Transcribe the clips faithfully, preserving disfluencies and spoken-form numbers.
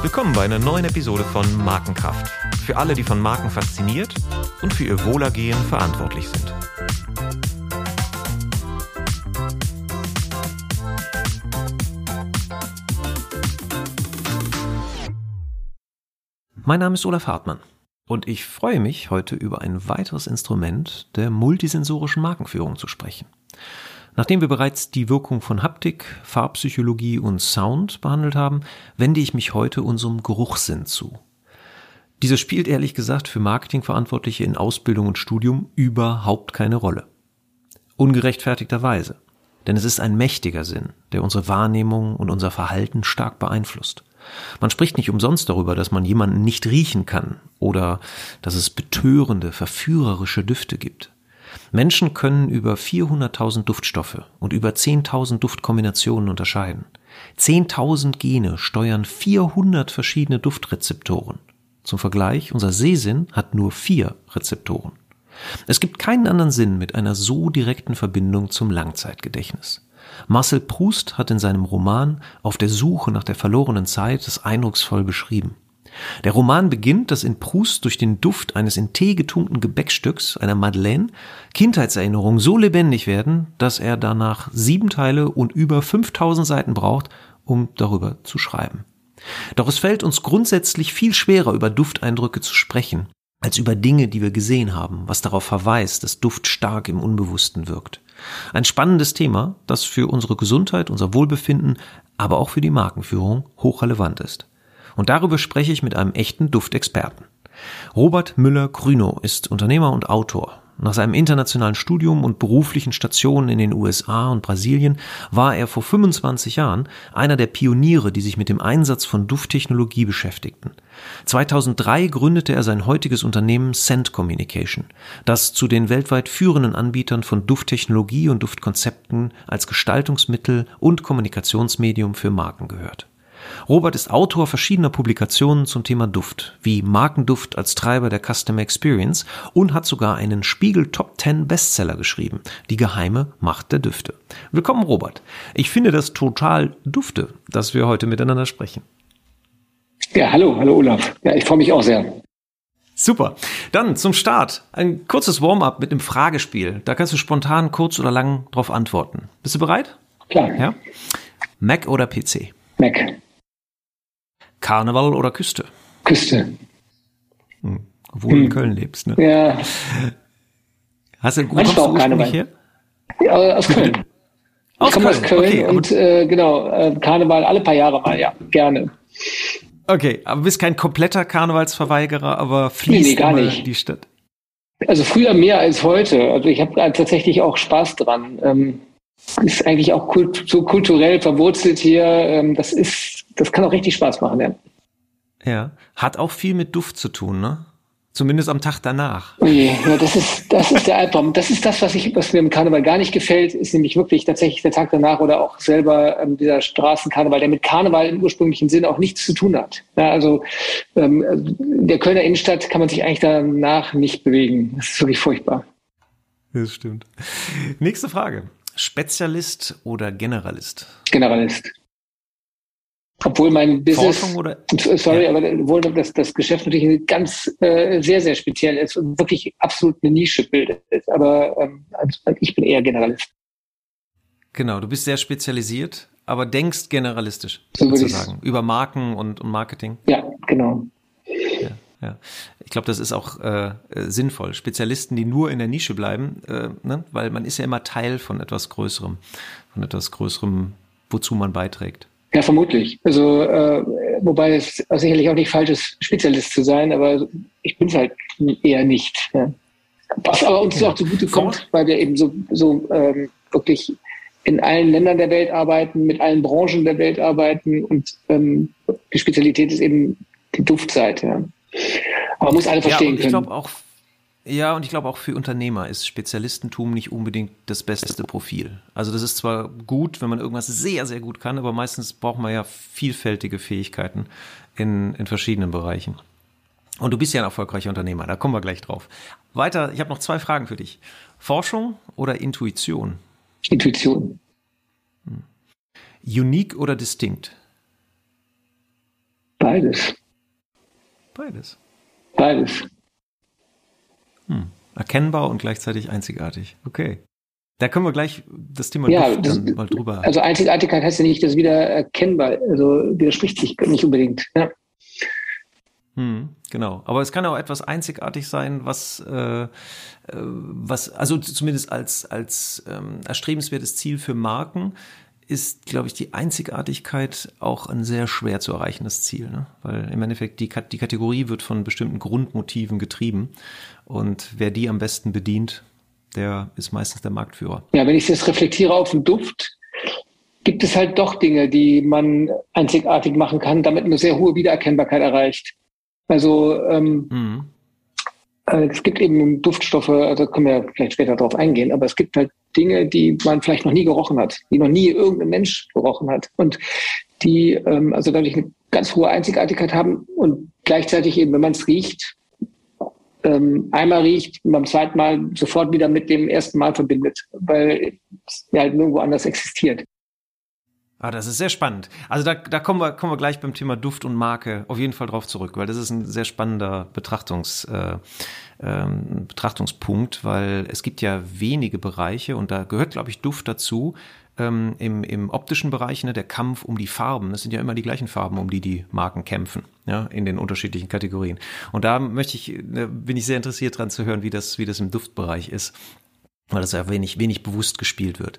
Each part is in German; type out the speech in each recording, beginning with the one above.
Willkommen bei einer neuen Episode von Markenkraft. Für alle, die von Marken fasziniert und für ihr Wohlergehen verantwortlich sind. Mein Name ist Olaf Hartmann und ich freue mich, heute über ein weiteres Instrument der multisensorischen Markenführung zu sprechen. Nachdem wir bereits die Wirkung von Haptik, Farbpsychologie und Sound behandelt haben, wende ich mich heute unserem Geruchssinn zu. Dieser spielt ehrlich gesagt für Marketingverantwortliche in Ausbildung und Studium überhaupt keine Rolle. Ungerechtfertigterweise, denn es ist ein mächtiger Sinn, der unsere Wahrnehmung und unser Verhalten stark beeinflusst. Man spricht nicht umsonst darüber, dass man jemanden nicht riechen kann oder dass es betörende, verführerische Düfte gibt. Menschen können über vierhunderttausend Duftstoffe und über zehntausend Duftkombinationen unterscheiden. zehntausend Gene steuern vierhundert verschiedene Duftrezeptoren. Zum Vergleich, unser Sehsinn hat nur vier Rezeptoren. Es gibt keinen anderen Sinn mit einer so direkten Verbindung zum Langzeitgedächtnis. Marcel Proust hat in seinem Roman Auf der Suche nach der verlorenen Zeit das eindrucksvoll beschrieben. Der Roman beginnt, dass in Proust durch den Duft eines in Tee getunkten Gebäckstücks, einer Madeleine, Kindheitserinnerungen so lebendig werden, dass er danach sieben Teile und über fünftausend Seiten braucht, um darüber zu schreiben. Doch es fällt uns grundsätzlich viel schwerer, über Dufteindrücke zu sprechen, als über Dinge, die wir gesehen haben, was darauf verweist, dass Duft stark im Unbewussten wirkt. Ein spannendes Thema, das für unsere Gesundheit, unser Wohlbefinden, aber auch für die Markenführung hochrelevant ist. Und darüber spreche ich mit einem echten Duftexperten. Robert Müller-Grünow ist Unternehmer und Autor. Nach seinem internationalen Studium und beruflichen Stationen in den U S A und Brasilien war er vor fünfundzwanzig Jahren einer der Pioniere, die sich mit dem Einsatz von Dufttechnologie beschäftigten. zweitausenddrei gründete er sein heutiges Unternehmen Scentcommunication, das zu den weltweit führenden Anbietern von Dufttechnologie und Duftkonzepten als Gestaltungsmittel und Kommunikationsmedium für Marken gehört. Robert ist Autor verschiedener Publikationen zum Thema Duft, wie Markenduft als Treiber der Customer Experience und hat sogar einen Spiegel-Top zehn Bestseller geschrieben, Die geheime Macht der Düfte. Willkommen, Robert. Ich finde das total dufte, dass wir heute miteinander sprechen. Ja, hallo, hallo Olaf. Ja, ich freue mich auch sehr. Super. Dann zum Start ein kurzes Warm-up mit einem Fragespiel. Da kannst du spontan, kurz oder lang drauf antworten. Bist du bereit? Klar. Ja? Mac oder P C? Mac. Karneval oder Küste? Küste. Hm. Obwohl hm. du in Köln lebst, ne? Ja. Hast du, wo kommst du ursprünglich her? Ja, aus Köln. Aus ich komme Köln. aus Köln okay, und äh, genau, äh, Karneval alle paar Jahre mal, ja, gerne. Okay, aber bist kein kompletter Karnevalsverweigerer, aber fließt nee, nee, gar immer nicht. Die Stadt? Also früher mehr als heute. Also ich habe tatsächlich auch Spaß dran. Ähm, ist eigentlich auch kult- so kulturell verwurzelt hier. Ähm, das ist Das kann auch richtig Spaß machen, ja. Ja, hat auch viel mit Duft zu tun, ne? Zumindest am Tag danach. Oh je, ja, das ist, das ist der Albtraum. Das ist das, was, ich, was mir im Karneval gar nicht gefällt, ist nämlich wirklich tatsächlich der Tag danach oder auch selber ähm, dieser Straßenkarneval, der mit Karneval im ursprünglichen Sinn auch nichts zu tun hat. Ja, also ähm, in der Kölner Innenstadt kann man sich eigentlich danach nicht bewegen. Das ist wirklich furchtbar. Das stimmt. Nächste Frage. Spezialist oder Generalist? Generalist. Obwohl mein Business, Forschung oder? sorry, ja. aber obwohl das, das Geschäft natürlich ganz äh, sehr, sehr speziell ist und wirklich absolut eine Nische bildet. Aber ähm, ich bin eher Generalist. Genau, du bist sehr spezialisiert, aber denkst generalistisch, so sozusagen, über Marken und, und Marketing. Ja, genau. Ja, ja. Ich glaube, das ist auch äh, sinnvoll. Spezialisten, die nur in der Nische bleiben, äh, ne? weil man ist ja immer Teil von etwas Größerem, von etwas Größerem, wozu man beiträgt. Ja, vermutlich. Also, äh, wobei es sicherlich auch nicht falsch ist, Spezialist zu sein, aber ich bin es halt eher nicht. Ja. Was aber uns ja. auch zugute kommt, weil wir eben so, so ähm, wirklich in allen Ländern der Welt arbeiten, mit allen Branchen der Welt arbeiten und ähm, die Spezialität ist eben die Duftseite. Ja. Aber man muss alle verstehen ja, ich können. Auch, ja, und ich glaube auch für Unternehmer ist Spezialistentum nicht unbedingt das beste Profil. Also das ist zwar gut, wenn man irgendwas sehr, sehr gut kann, aber meistens braucht man ja vielfältige Fähigkeiten in, in verschiedenen Bereichen. Und du bist ja ein erfolgreicher Unternehmer, da kommen wir gleich drauf. Weiter, ich habe noch zwei Fragen für dich. Forschung oder Intuition? Intuition. Unique oder distinct? Beides. Beides. Beides. Hm. Erkennbar und gleichzeitig einzigartig. Okay. Da können wir gleich das Thema ja, Duft das, dann mal drüber. Also Einzigartigkeit heißt ja nicht, dass wieder erkennbar, also widerspricht sich nicht unbedingt. Ja. Hm, genau. Aber es kann auch etwas einzigartig sein, was, äh, was also zumindest als, als ähm, erstrebenswertes Ziel für Marken ist, glaube ich, die Einzigartigkeit auch ein sehr schwer zu erreichendes Ziel, ne? Weil im Endeffekt die, die Kategorie wird von bestimmten Grundmotiven getrieben und wer die am besten bedient, der ist meistens der Marktführer. Ja, wenn ich das reflektiere auf den Duft, gibt es halt doch Dinge, die man einzigartig machen kann, damit eine sehr hohe Wiedererkennbarkeit erreicht. Also ähm, mhm. äh, es gibt eben Duftstoffe, also können wir vielleicht später darauf eingehen, aber es gibt halt Dinge, die man vielleicht noch nie gerochen hat, die noch nie irgendein Mensch gerochen hat und die ähm, also dadurch eine ganz hohe Einzigartigkeit haben und gleichzeitig eben, wenn man es riecht, einmal riecht und beim zweiten Mal sofort wieder mit dem ersten Mal verbindet, weil es halt nirgendwo anders existiert. Ah, das ist sehr spannend. Also da, da kommen wir, kommen wir gleich beim Thema Duft und Marke auf jeden Fall drauf zurück, weil das ist ein sehr spannender Betrachtungs, äh, ähm, Betrachtungspunkt, weil es gibt ja wenige Bereiche und da gehört, glaube ich, Duft dazu, ähm, im, im optischen Bereich, ne, der Kampf um die Farben. Das sind ja immer die gleichen Farben, um die die Marken kämpfen, ja, in den unterschiedlichen Kategorien. Und da möchte ich, da bin ich sehr interessiert dran zu hören, wie das, wie das im Duftbereich ist. Weil das ja wenig, wenig bewusst gespielt wird.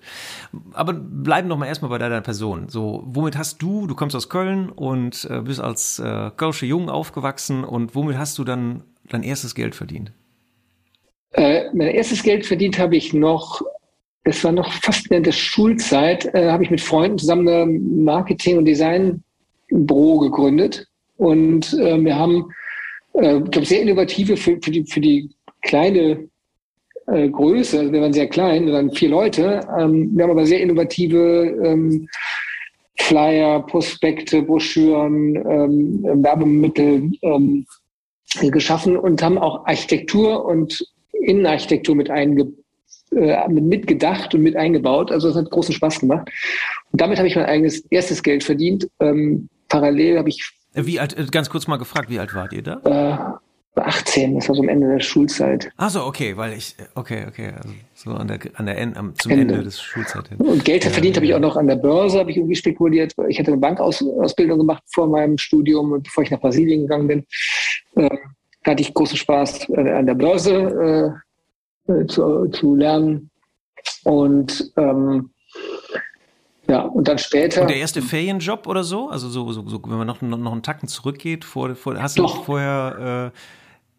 Aber bleiben noch mal erstmal bei deiner Person. So, womit hast du, du kommst aus Köln und äh, bist als äh, Kölsche Jung aufgewachsen und womit hast du dann dein erstes Geld verdient? Äh, mein erstes Geld verdient habe ich noch, das war noch fast während der Schulzeit, äh, habe ich mit Freunden zusammen ein Marketing- und Designbüro gegründet und äh, wir haben, äh, ich glaube, sehr innovative für, für, die, für die kleine Äh, Größe, also wir waren sehr klein, wir waren vier Leute, ähm, wir haben aber sehr innovative ähm, Flyer, Prospekte, Broschüren, ähm, Werbemittel ähm, geschaffen und haben auch Architektur und Innenarchitektur mit, einge- äh, mit mitgedacht und mit eingebaut, also das hat großen Spaß gemacht und damit habe ich mein eigenes erstes Geld verdient, ähm, parallel habe ich... Wie alt, ganz kurz mal gefragt, wie alt wart ihr da? Äh, achtzehn, das war so am Ende der Schulzeit. Ach so, okay, weil ich, okay, okay, also so an der, an der Ende, am, zum Ende, Ende des Schulzeit. Und Geld äh, verdient habe ich auch noch an der Börse, habe ich irgendwie spekuliert. Ich hatte eine Bankausbildung gemacht vor meinem Studium und bevor ich nach Brasilien gegangen bin, äh, hatte ich großen Spaß äh, an der Börse äh, zu, zu lernen und ähm, ja, und dann später. Und der erste Ferienjob oder so? Also so, so, so wenn man noch, noch einen Tacken zurückgeht, vor, vor, hast du doch vorher äh,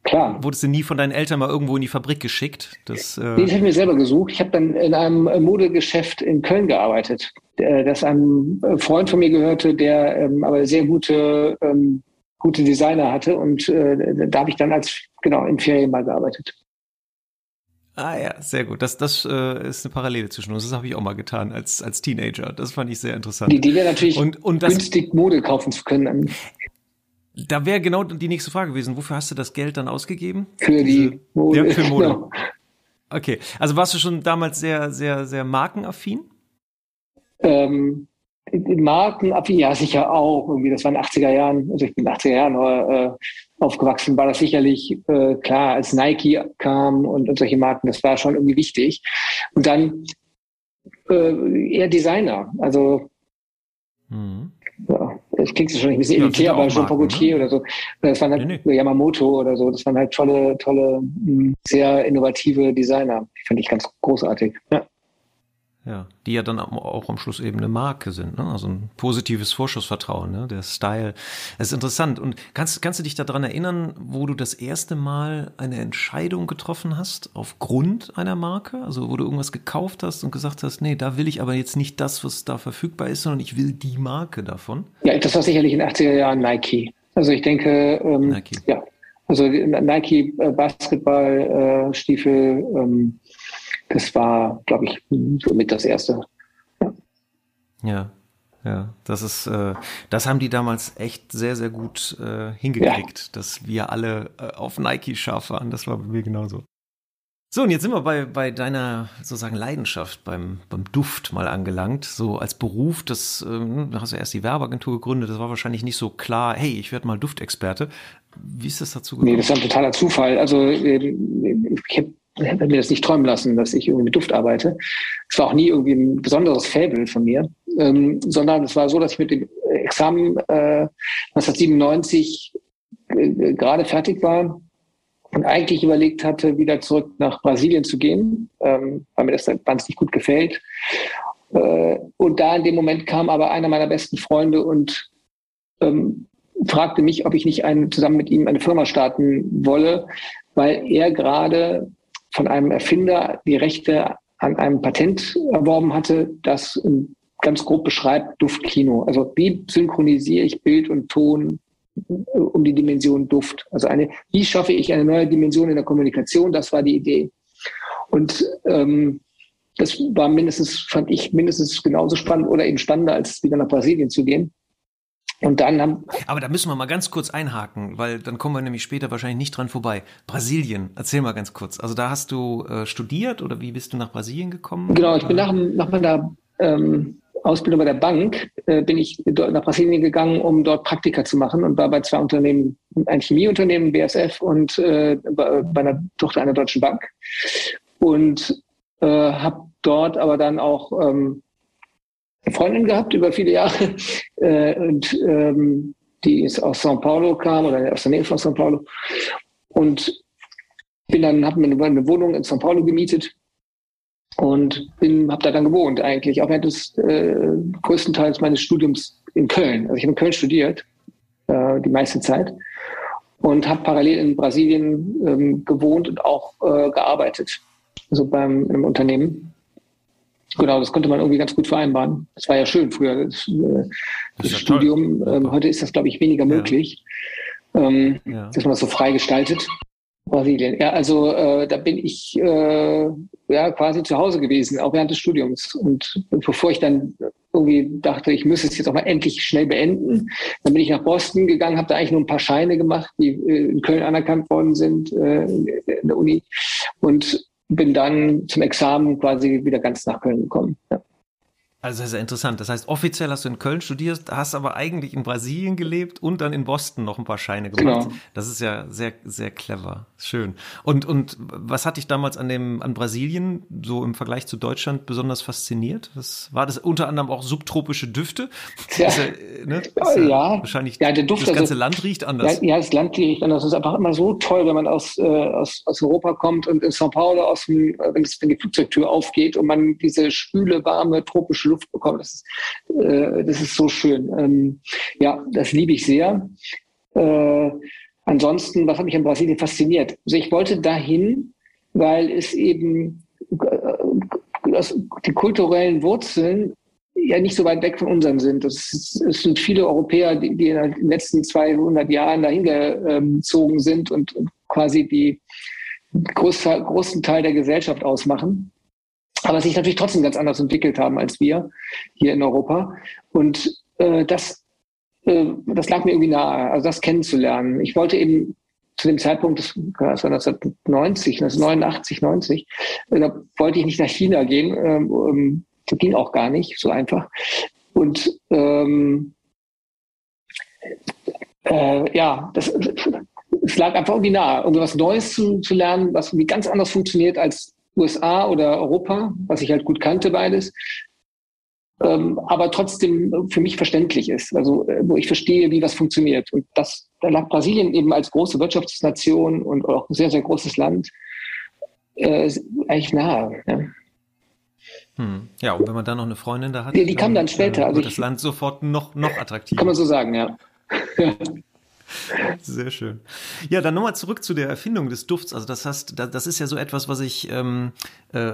Klar. Wurdest du nie von deinen Eltern mal irgendwo in die Fabrik geschickt? Das, äh nee, das habe ich mir selber gesucht. Ich habe dann in einem Modegeschäft in Köln gearbeitet, das einem Freund von mir gehörte, der ähm, aber sehr gute, ähm, gute Designer hatte. Und äh, da habe ich dann als, genau, in Ferien mal gearbeitet. Ah ja, sehr gut. Das, das äh, ist eine Parallele zwischen uns. Das habe ich auch mal getan als, als Teenager. Das fand ich sehr interessant. Die Idee wäre natürlich, und, und das, günstig Mode kaufen zu können. Da wäre genau die nächste Frage gewesen. Wofür hast du das Geld dann ausgegeben? Für die Mode. Ja, für Mode. Genau. Okay, also warst du schon damals sehr, sehr, sehr markenaffin? Ähm, markenaffin, ja sicher auch. Irgendwie, das war in den achtziger Jahren, also ich bin in den achtziger Jahren äh, aufgewachsen, war das sicherlich äh, klar, als Nike kam und, und solche Marken, das war schon irgendwie wichtig. Und dann äh, eher Designer, also mhm. Ja, das klingt schon ein bisschen elitär, aber schon Pogottier oder so. Das waren halt nee, nee. Yamamoto oder so. Das waren halt tolle, tolle, sehr innovative Designer. Die fand ich ganz großartig. Ja. Ja, die ja dann auch am Schluss eben eine Marke sind, ne? Also ein positives Vorschussvertrauen, ne? Der Style. Das ist interessant. Und kannst, kannst du dich daran erinnern, wo du das erste Mal eine Entscheidung getroffen hast aufgrund einer Marke? Also wo du irgendwas gekauft hast und gesagt hast, nee, da will ich aber jetzt nicht das, was da verfügbar ist, sondern ich will die Marke davon. Ja, das war sicherlich in den achtziger Jahren Nike. Also ich denke, ähm, Nike. Ja, also Nike äh, Basketball, äh, Stiefel, ähm, das war, glaube ich, somit das erste. Ja. ja, ja, das ist, äh, das haben die damals echt sehr, sehr gut äh, hingekriegt, ja. Dass wir alle äh, auf Nike scharf waren. Das war bei mir genauso. So, und jetzt sind wir bei, bei deiner sozusagen Leidenschaft beim, beim Duft mal angelangt. So als Beruf, das ähm, hast du erst die Werbeagentur gegründet, das war wahrscheinlich nicht so klar, hey, ich werde mal Duftexperte. Wie ist das dazu gekommen? Nee, das ist ein totaler Zufall. Also ich habe hab mir das nicht träumen lassen, dass ich irgendwie mit Duft arbeite. Es war auch nie irgendwie ein besonderes Faible von mir, ähm, sondern es war so, dass ich mit dem Examen äh, neunzehnhundertsiebenundneunzig äh, gerade fertig war. Und eigentlich überlegt hatte, wieder zurück nach Brasilien zu gehen, ähm, weil mir das ganz nicht gut gefällt. Äh, und da in dem Moment kam aber einer meiner besten Freunde und ähm, fragte mich, ob ich nicht einen, zusammen mit ihm eine Firma starten wolle, weil er gerade von einem Erfinder die Rechte an einem Patent erworben hatte, das ganz grob beschreibt Duftkino. Also wie synchronisiere ich Bild und Ton um die Dimension Duft. Also eine, wie schaffe ich eine neue Dimension in der Kommunikation? Das war die Idee. Und ähm, das war mindestens, fand ich mindestens genauso spannend oder eben spannender, als wieder nach Brasilien zu gehen. Und dann haben. Aber da müssen wir mal ganz kurz einhaken, weil dann kommen wir nämlich später wahrscheinlich nicht dran vorbei. Brasilien, erzähl mal ganz kurz. Also da hast du äh, studiert oder wie bist du nach Brasilien gekommen? Genau, ich bin nach, nach meiner ähm, Ausbildung bei der Bank äh, bin ich nach Brasilien gegangen, um dort Praktika zu machen und war bei zwei Unternehmen, ein Chemieunternehmen, B A S F und äh, bei einer Tochter einer deutschen Bank und äh, habe dort aber dann auch ähm, eine Freundin gehabt über viele Jahre äh, und ähm, die ist aus São Paulo kam oder aus der Nähe von São Paulo und bin dann, habe mir eine Wohnung in São Paulo gemietet. Und bin, habe da dann gewohnt eigentlich, auch während des äh, größten Teils meines Studiums in Köln. Also ich habe in Köln studiert, äh, die meiste Zeit, und habe parallel in Brasilien ähm, gewohnt und auch äh, gearbeitet, also beim im Unternehmen. Genau, das konnte man irgendwie ganz gut vereinbaren. Das war ja schön früher, das, äh, das, das ja Studium. Ähm, heute ist das, glaube ich, weniger möglich, ja. Ähm, ja. dass man das so frei gestaltet. Brasilien. Ja, also äh, da bin ich äh, ja quasi zu Hause gewesen, auch während des Studiums. Und bevor ich dann irgendwie dachte, ich müsste es jetzt auch mal endlich schnell beenden, dann bin ich nach Boston gegangen, habe da eigentlich nur ein paar Scheine gemacht, die äh, in Köln anerkannt worden sind, äh, in der Uni. Und bin dann zum Examen quasi wieder ganz nach Köln gekommen. Ja. Also das ist ja interessant. Das heißt, offiziell hast du in Köln studiert, hast aber eigentlich in Brasilien gelebt und dann in Boston noch ein paar Scheine gemacht. Genau. Das ist ja sehr, sehr clever. Schön. Und, und was hat dich damals an dem, an Brasilien so im Vergleich zu Deutschland besonders fasziniert? Was war das? Unter anderem auch subtropische Düfte? Ja, ist ja, ne? ist ja, ja. wahrscheinlich ja, der Duft, das ganze also, Land riecht anders. Ja, ja, das Land riecht anders. Das ist einfach immer so toll, wenn man aus, äh, aus, aus Europa kommt und in São Paulo, aus dem, wenn, das, wenn die Flugzeugtür aufgeht und man diese spüle, warme, tropische Luft bekommen. Das ist, äh, das ist so schön. Ähm, ja, das liebe ich sehr. Äh, ansonsten, was hat mich an Brasilien fasziniert? Also ich wollte dahin, weil es eben äh, die kulturellen Wurzeln ja nicht so weit weg von unseren sind. Es sind viele Europäer, die, die in den letzten zweihundert Jahren dahin gezogen sind und quasi die große, großen Teil der Gesellschaft ausmachen. Aber sich natürlich trotzdem ganz anders entwickelt haben als wir hier in Europa. Und äh, das, äh, das lag mir irgendwie nahe, also das kennenzulernen. Ich wollte eben zu dem Zeitpunkt, das war neunzehnhundertneunzig, neunzehnhundertneunundachtzig, neunzig, äh, da wollte ich nicht nach China gehen. Ähm, das ging auch gar nicht so einfach. Und ähm, äh, ja, das, das lag einfach irgendwie nahe, irgendwie was Neues zu, zu lernen, was irgendwie ganz anders funktioniert als U S A oder Europa, was ich halt gut kannte beides, ähm, aber trotzdem für mich verständlich ist, also wo ich verstehe, wie was funktioniert. Und das, da lag Brasilien eben als große Wirtschaftsnation und auch ein sehr, sehr großes Land äh, eigentlich nahe. Ja. Hm. Ja, und wenn man da noch eine Freundin da hat, die, die dann, kam dann später. Also das ich, Land sofort noch, noch attraktiver. Kann man so sagen, ja. Sehr schön. Ja, dann nochmal zurück zu der Erfindung des Dufts. Also das heißt, das ist ja so etwas, was ich ähm, äh,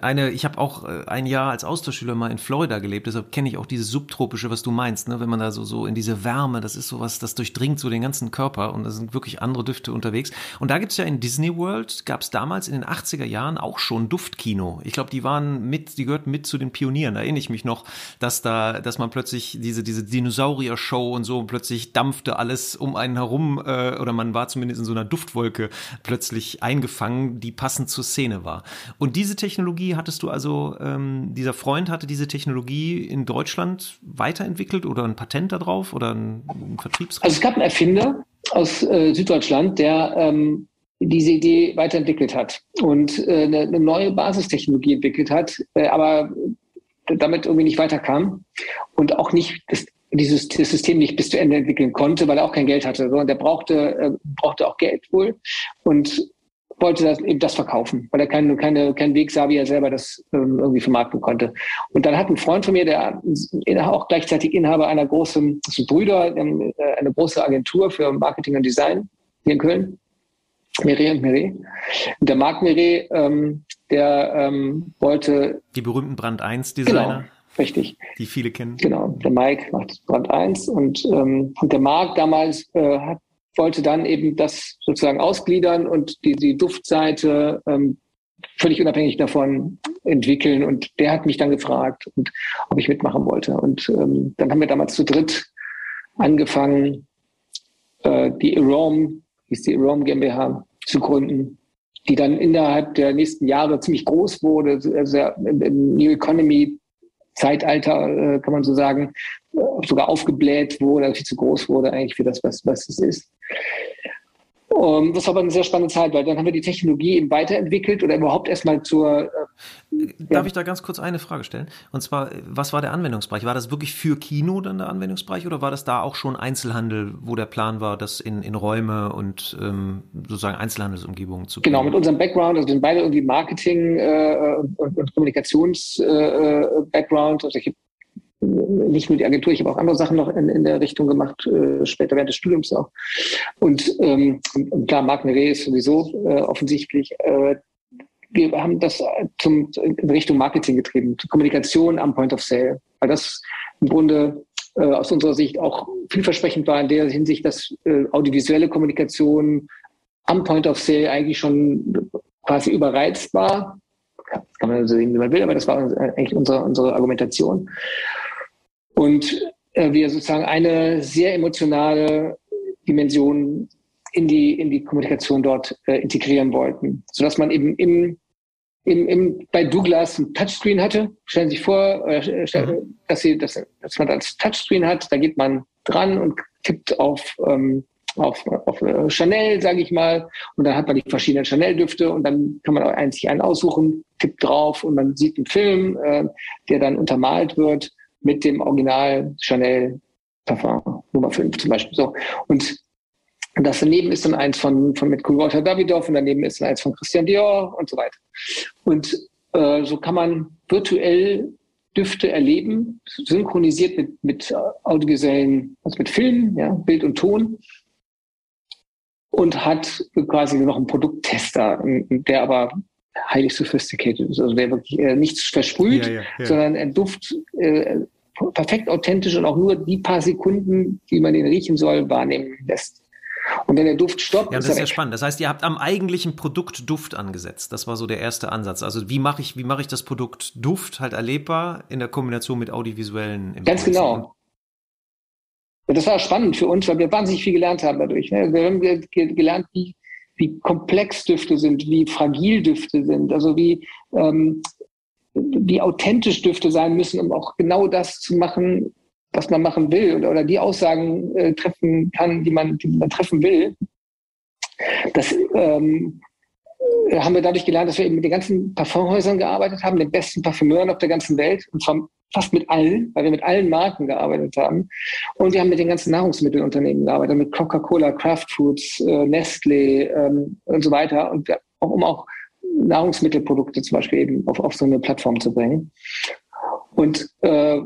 eine, ich habe auch ein Jahr als Austauschschüler mal in Florida gelebt, deshalb kenne ich auch dieses subtropische, was du meinst, ne? Wenn man da so, so in diese Wärme, das ist sowas, das durchdringt so den ganzen Körper und da sind wirklich andere Düfte unterwegs. Und da gibt es ja in Disney World, gab es damals in den achtziger Jahren auch schon Duftkino. Ich glaube, die waren mit, die gehörten mit zu den Pionieren, da erinnere ich mich noch, dass da, dass man plötzlich diese, diese Dinosaurier-Show und so und plötzlich dampfte alles alles um einen herum äh, oder man war zumindest in so einer Duftwolke plötzlich eingefangen, die passend zur Szene war. Und diese Technologie hattest du also, ähm, dieser Freund hatte diese Technologie in Deutschland weiterentwickelt oder ein Patent darauf oder ein, ein Vertriebsrecht? Also es gab einen Erfinder aus äh, Süddeutschland, der ähm, diese Idee weiterentwickelt hat und äh, eine, eine neue Basistechnologie entwickelt hat, äh, aber damit irgendwie nicht weiterkam und auch nicht das, dieses das System nicht bis zu Ende entwickeln konnte, weil er auch kein Geld hatte. Und er brauchte, äh, brauchte auch Geld wohl und wollte das, eben das verkaufen, weil er keinen keine, keinen Weg sah, wie er selber das ähm, irgendwie vermarkten konnte. Und dann hat ein Freund von mir, der auch gleichzeitig Inhaber einer großen, das sind Brüder, ähm, eine große Agentur für Marketing und Design hier in Köln, Miret und Miret. Und der Marc Miret, ähm, der ähm, wollte... Die berühmten Brand eins Designer. Genau, richtig. Die viele kennen. Genau, der Mike macht Brand eins und, ähm, und der Marc damals äh, hat, wollte dann eben das sozusagen ausgliedern und die, die Duftseite ähm, völlig unabhängig davon entwickeln. Und der hat mich dann gefragt, und, ob ich mitmachen wollte. Und ähm, dann haben wir damals zu dritt angefangen, äh, die Aerome, hieß die Aerome GmbH, zu gründen, die dann innerhalb der nächsten Jahre ziemlich groß wurde, also im New Economy Zeitalter, kann man so sagen, sogar aufgebläht wurde, also viel zu groß wurde eigentlich für das, was, was es ist. Um, das war aber eine sehr spannende Zeit, weil dann haben wir die Technologie eben weiterentwickelt oder überhaupt erstmal zur... Äh, Darf ja. ich da ganz kurz eine Frage stellen? Und zwar, was war der Anwendungsbereich? War das wirklich für Kino dann der Anwendungsbereich oder war das da auch schon Einzelhandel, wo der Plan war, das in, in Räume und ähm, sozusagen Einzelhandelsumgebungen zu bringen? Genau, mit unserem Background, also wir sind beide irgendwie Marketing- äh, und, und Kommunikations-Background, äh, also ich habe nicht nur die Agentur, ich habe auch andere Sachen noch in, in der Richtung gemacht, äh, später während des Studiums auch. Und, ähm, und klar, Marc Miret ist sowieso äh, offensichtlich, äh, wir haben das zum, in Richtung Marketing getrieben, Kommunikation am Point of Sale, weil das im Grunde äh, aus unserer Sicht auch vielversprechend war in der Hinsicht, dass äh, audiovisuelle Kommunikation am Point of Sale eigentlich schon quasi überreizt war. Das kann man so sehen, wie man will, aber das war eigentlich unsere, unsere Argumentation. Und äh, wir sozusagen eine sehr emotionale Dimension in die, in die Kommunikation dort äh, integrieren wollten, sodass man eben im, im, im, bei Douglas ein Touchscreen hatte. Stellen Sie sich vor, äh, stellen, dass, Sie, dass, dass man das Touchscreen hat, da geht man dran und tippt auf, ähm, auf, auf Chanel, sage ich mal, und dann hat man die verschiedenen Chanel-Düfte und dann kann man auch einzig einen aussuchen, tippt drauf und man sieht einen Film, äh, der dann untermalt wird mit dem Original Chanel Parfum Nummer fünf zum Beispiel. So. Und das daneben ist dann eins von, von mit Cool Walter Davidoff und daneben ist dann eins von Christian Dior und so weiter. Und äh, so kann man virtuell Düfte erleben, synchronisiert mit, mit audiovisuellen, also mit Filmen, ja, Bild und Ton. Und hat quasi noch einen Produkttester, der aber highly sophisticated ist, also der wirklich äh, nichts versprüht, ja, ja, ja. sondern ein Duft äh, perfekt authentisch und auch nur die paar Sekunden, die man den riechen soll, wahrnehmen lässt. Und wenn der Duft stoppt, ja, das ist, ist ja spannend. Das heißt, ihr habt am eigentlichen Produkt Duft angesetzt. Das war so der erste Ansatz. Also wie mache ich, wie mache ich das Produkt Duft halt erlebbar in der Kombination mit audiovisuellen Impulsen? Ganz genau. Das war spannend für uns, weil wir wahnsinnig viel gelernt haben dadurch. Wir haben gelernt, wie, wie komplex Düfte sind, wie fragil Düfte sind, also wie, ähm, wie authentisch Düfte sein müssen, um auch genau das zu machen, was man machen will oder, oder die Aussagen äh, treffen kann, die man, die man treffen will. Das ähm, haben wir dadurch gelernt, dass wir eben mit den ganzen Parfumhäusern gearbeitet haben, den besten Parfümeuren auf der ganzen Welt und zwar fast mit allen, weil wir mit allen Marken gearbeitet haben. Und wir haben mit den ganzen Nahrungsmittelunternehmen gearbeitet, mit Coca-Cola, Kraft Foods, äh, Nestlé ähm, und so weiter. Und auch, um auch Nahrungsmittelprodukte zum Beispiel eben auf, auf so eine Plattform zu bringen. Und äh,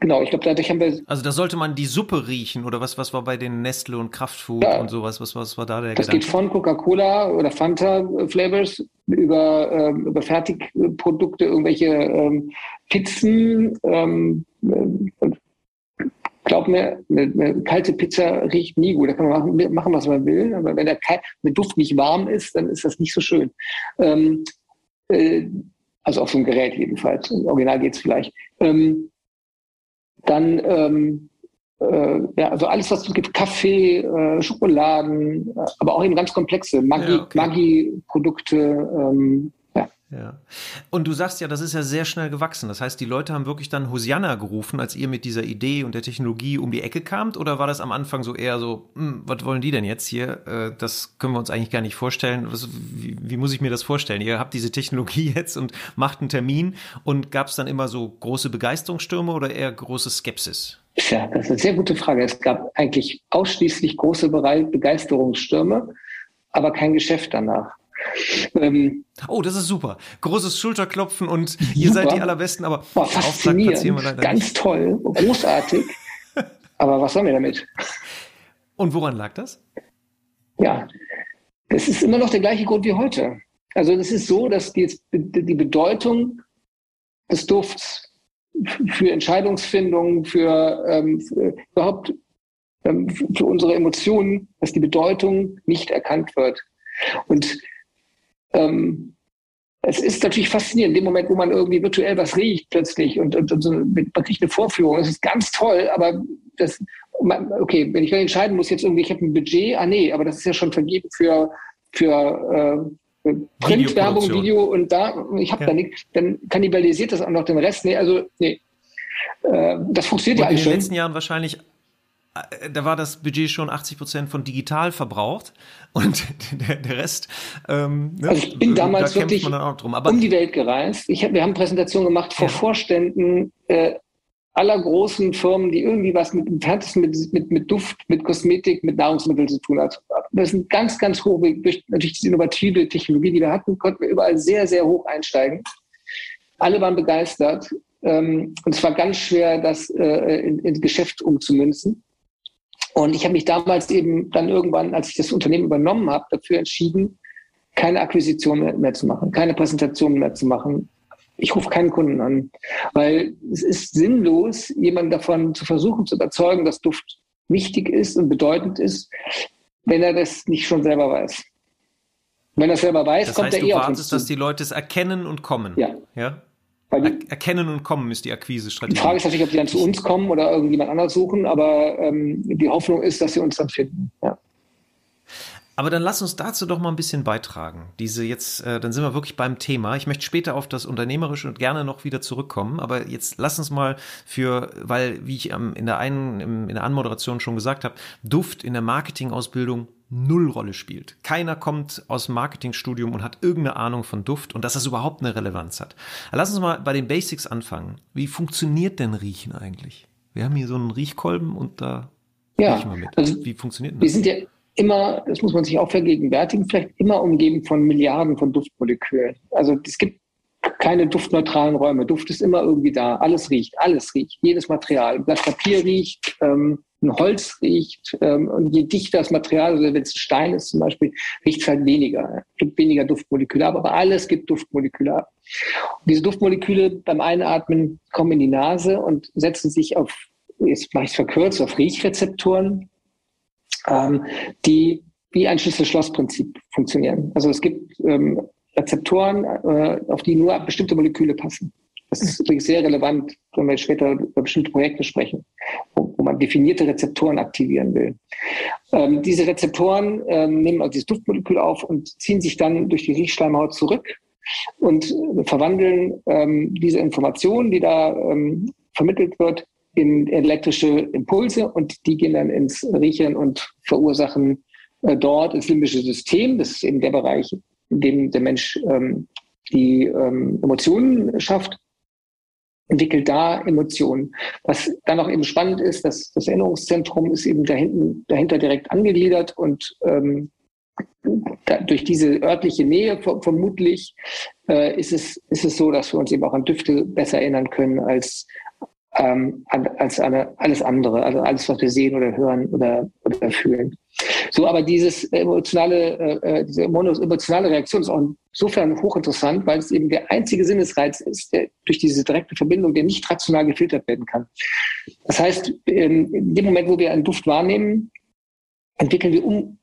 genau, ich glaube, dadurch haben wir... Also da sollte man die Suppe riechen oder was, was war bei den Nestlé und Kraft Food ja, und sowas? Was, was war da der das Gedanke? Das geht von Coca-Cola oder Fanta-Flavors über, äh, über Fertigprodukte, irgendwelche... Ähm, Pizzen, ähm, glaub mir, eine, eine kalte Pizza riecht nie gut. Da kann man machen, machen was man will. Aber wenn der, Kalt, der Duft nicht warm ist, dann ist das nicht so schön. Ähm, äh, also auf so einem Gerät jedenfalls. Im Original geht's vielleicht. Ähm, dann ähm, äh, ja, also alles, was es gibt, Kaffee, äh, Schokoladen, äh, aber auch eben ganz komplexe Maggi, ja, okay. Maggi-Produkte, ähm, ja. Ja. Und du sagst ja, das ist ja sehr schnell gewachsen. Das heißt, die Leute haben wirklich dann Hosianna gerufen, als ihr mit dieser Idee und der Technologie um die Ecke kamt? Oder war das am Anfang so eher so, was wollen die denn jetzt hier? Das können wir uns eigentlich gar nicht vorstellen. Was, wie, wie muss ich mir das vorstellen? Ihr habt diese Technologie jetzt und macht einen Termin. Und gab es dann immer so große Begeisterungsstürme oder eher große Skepsis? Ja, das ist eine sehr gute Frage. Es gab eigentlich ausschließlich große Begeisterungsstürme, aber kein Geschäft danach. Ähm, oh, das ist super. Großes Schulterklopfen und super. Ihr seid die Allerbesten, aber boah, faszinierend, wir ganz nicht. Toll, großartig. Aber was haben wir damit? Und woran lag das? Ja, es ist immer noch der gleiche Grund wie heute. Also es ist so, dass die, die Bedeutung des Dufts für Entscheidungsfindung, für, ähm, für überhaupt ähm, für unsere Emotionen, dass die Bedeutung nicht erkannt wird. Und Ähm, es ist natürlich faszinierend, in dem Moment, wo man irgendwie virtuell was riecht plötzlich und, und, und so, man kriegt eine Vorführung, das ist ganz toll, aber das, okay, wenn ich dann entscheiden muss, jetzt irgendwie, ich habe ein Budget, ah nee, aber das ist ja schon vergeben für, für, äh, für Printwerbung, Video und da, ich habe ja. da nichts, dann kannibalisiert das auch noch den Rest, nee, also nee, äh, das funktioniert und ja eigentlich schon. In den letzten Jahren wahrscheinlich... Da war das Budget schon achtzig Prozent von digital verbraucht und der, der Rest. Ähm, ne, also ich bin damals da wirklich um die Welt gereist. Ich hab, wir haben Präsentationen gemacht vor ja. Vorständen äh, aller großen Firmen, die irgendwie was mit mit, mit mit Duft, mit Kosmetik, mit Nahrungsmitteln zu tun haben. Das sind ganz, ganz hoch, durch natürlich die innovative Technologie, die wir hatten, konnten wir überall sehr, sehr hoch einsteigen. Alle waren begeistert ähm, und es war ganz schwer, das äh, in, in Geschäft umzumünzen. Und ich habe mich damals eben dann irgendwann, als ich das Unternehmen übernommen habe, dafür entschieden, keine Akquisition mehr, mehr zu machen, keine Präsentation mehr zu machen. Ich rufe keinen Kunden an, weil es ist sinnlos, jemanden davon zu versuchen zu überzeugen, dass Duft wichtig ist und bedeutend ist, wenn er das nicht schon selber weiß. Wenn er es selber weiß, das kommt heißt, er eh auf uns zu. Das heißt, du wartest, dass die Leute es erkennen und kommen. Ja. Ja? Die, Erkennen und kommen ist die Akquise-Strategie. Die Frage ist natürlich, ob die dann zu uns kommen oder irgendjemand anders suchen, aber ähm, die Hoffnung ist, dass sie uns dann finden. Ja. Aber dann lass uns dazu doch mal ein bisschen beitragen. Diese jetzt, äh, dann sind wir wirklich beim Thema. Ich möchte später auf das Unternehmerische und gerne noch wieder zurückkommen. Aber jetzt lass uns mal für, weil, wie ich ähm, in der einen, in der Anmoderation schon gesagt habe, Duft in der Marketingausbildung null Rolle spielt. Keiner kommt aus dem Marketingstudium und hat irgendeine Ahnung von Duft und dass das überhaupt eine Relevanz hat. Aber lass uns mal bei den Basics anfangen. Wie funktioniert denn Riechen eigentlich? Wir haben hier so einen Riechkolben und da ja, riechen wir mit. Also wie funktioniert denn das? Wir sind ja immer, das muss man sich auch vergegenwärtigen, vielleicht immer umgeben von Milliarden von Duftmolekülen. Also es gibt keine duftneutralen Räume. Duft ist immer irgendwie da. Alles riecht, alles riecht. Jedes Material. Ein Blatt Papier riecht, ähm, ein Holz riecht. Ähm, und je dichter das Material, also wenn es ein Stein ist zum Beispiel, riecht es halt weniger. Es gibt weniger Duftmoleküle ab, aber alles gibt Duftmoleküle ab. Und diese Duftmoleküle beim Einatmen kommen in die Nase und setzen sich auf, jetzt mache ich es verkürzt, auf Riechrezeptoren, ähm, die wie ein Schlüssel-Schloss-Prinzip funktionieren. Also es gibt ähm, Rezeptoren, auf die nur bestimmte Moleküle passen. Das ist übrigens sehr relevant, wenn wir später über bestimmte Projekte sprechen, wo man definierte Rezeptoren aktivieren will. Ähm, diese Rezeptoren ähm, nehmen also dieses Duftmolekül auf und ziehen sich dann durch die Riechschleimhaut zurück und verwandeln ähm, diese Information, die da ähm, vermittelt wird, in elektrische Impulse und die gehen dann ins Riechen und verursachen äh, dort ins limbische System. Das ist eben der Bereich, in dem der Mensch ähm, die ähm, Emotionen schafft, entwickelt da Emotionen. Was dann auch eben spannend ist, dass das Erinnerungszentrum ist eben dahinten, dahinter direkt angegliedert und ähm, da, durch diese örtliche Nähe vermutlich äh, ist es, ist es so, dass wir uns eben auch an Düfte besser erinnern können als, ähm, an, als eine, alles andere, also alles, was wir sehen oder hören oder, oder fühlen. So, aber dieses emotionale, äh, diese emotionale Reaktion ist auch insofern hochinteressant, weil es eben der einzige Sinnesreiz ist, der durch diese direkte Verbindung, der nicht rational gefiltert werden kann. Das heißt, in, in dem Moment, wo wir einen Duft wahrnehmen, entwickeln wir un,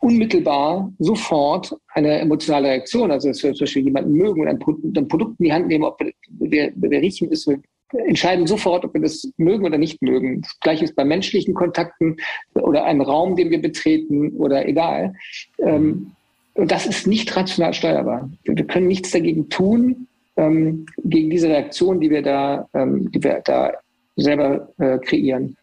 unmittelbar sofort eine emotionale Reaktion. Also, dass wir zum Beispiel jemanden mögen und ein, ein Produkt in die Hand nehmen, ob wir, wir, wir riechen, ist, wir entscheiden sofort, ob wir das mögen oder nicht mögen. Das Gleiche ist bei menschlichen Kontakten oder einem Raum, den wir betreten oder egal. Und das ist nicht rational steuerbar. Wir können nichts dagegen tun, gegen diese Reaktion, die wir da, die wir da selber kreieren.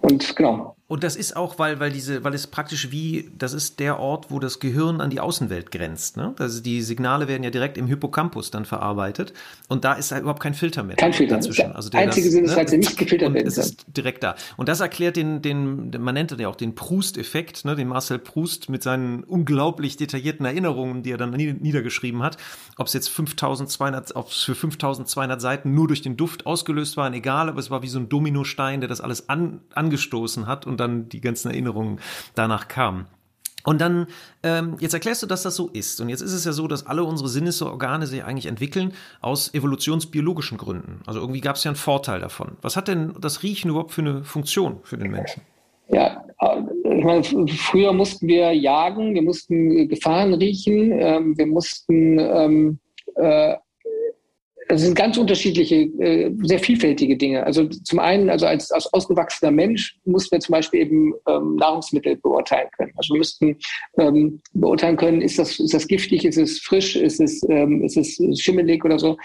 Und genau. Und das ist auch, weil, weil diese, weil es praktisch wie, das ist der Ort, wo das Gehirn an die Außenwelt grenzt, ne? Also die Signale werden ja direkt im Hippocampus dann verarbeitet und da ist halt überhaupt kein Filter mehr. Kein Filter. Dazwischen. Also der einzige das, Sinn ist, ne, dass er nicht gefiltert werden kann. Es ist direkt da. Und das erklärt den, den, man nennt ja auch den Proust-Effekt, ne? Den Marcel Proust mit seinen unglaublich detaillierten Erinnerungen, die er dann niedergeschrieben hat. Ob es jetzt fünftausendzweihundert, ob es für fünftausendzweihundert Seiten nur durch den Duft ausgelöst waren, egal, aber es war wie so ein Dominostein, der das alles an, angestoßen hat und Und dann die ganzen Erinnerungen danach kamen. Und dann, ähm, jetzt erklärst du, dass das so ist. Und jetzt ist es ja so, dass alle unsere Sinnesorgane sich eigentlich entwickeln aus evolutionsbiologischen Gründen. Also irgendwie gab es ja einen Vorteil davon. Was hat denn das Riechen überhaupt für eine Funktion für den Menschen? Ja, ich meine, früher mussten wir jagen, wir mussten Gefahren riechen, ähm, wir mussten... Ähm, äh, Das sind ganz unterschiedliche, sehr vielfältige Dinge. Also zum einen, also als, als ausgewachsener Mensch mussten wir zum Beispiel eben ähm, Nahrungsmittel beurteilen können. Also wir müssten ähm, beurteilen können, ist das, ist das giftig, ist es frisch, ist es, ähm, ist es schimmelig oder so.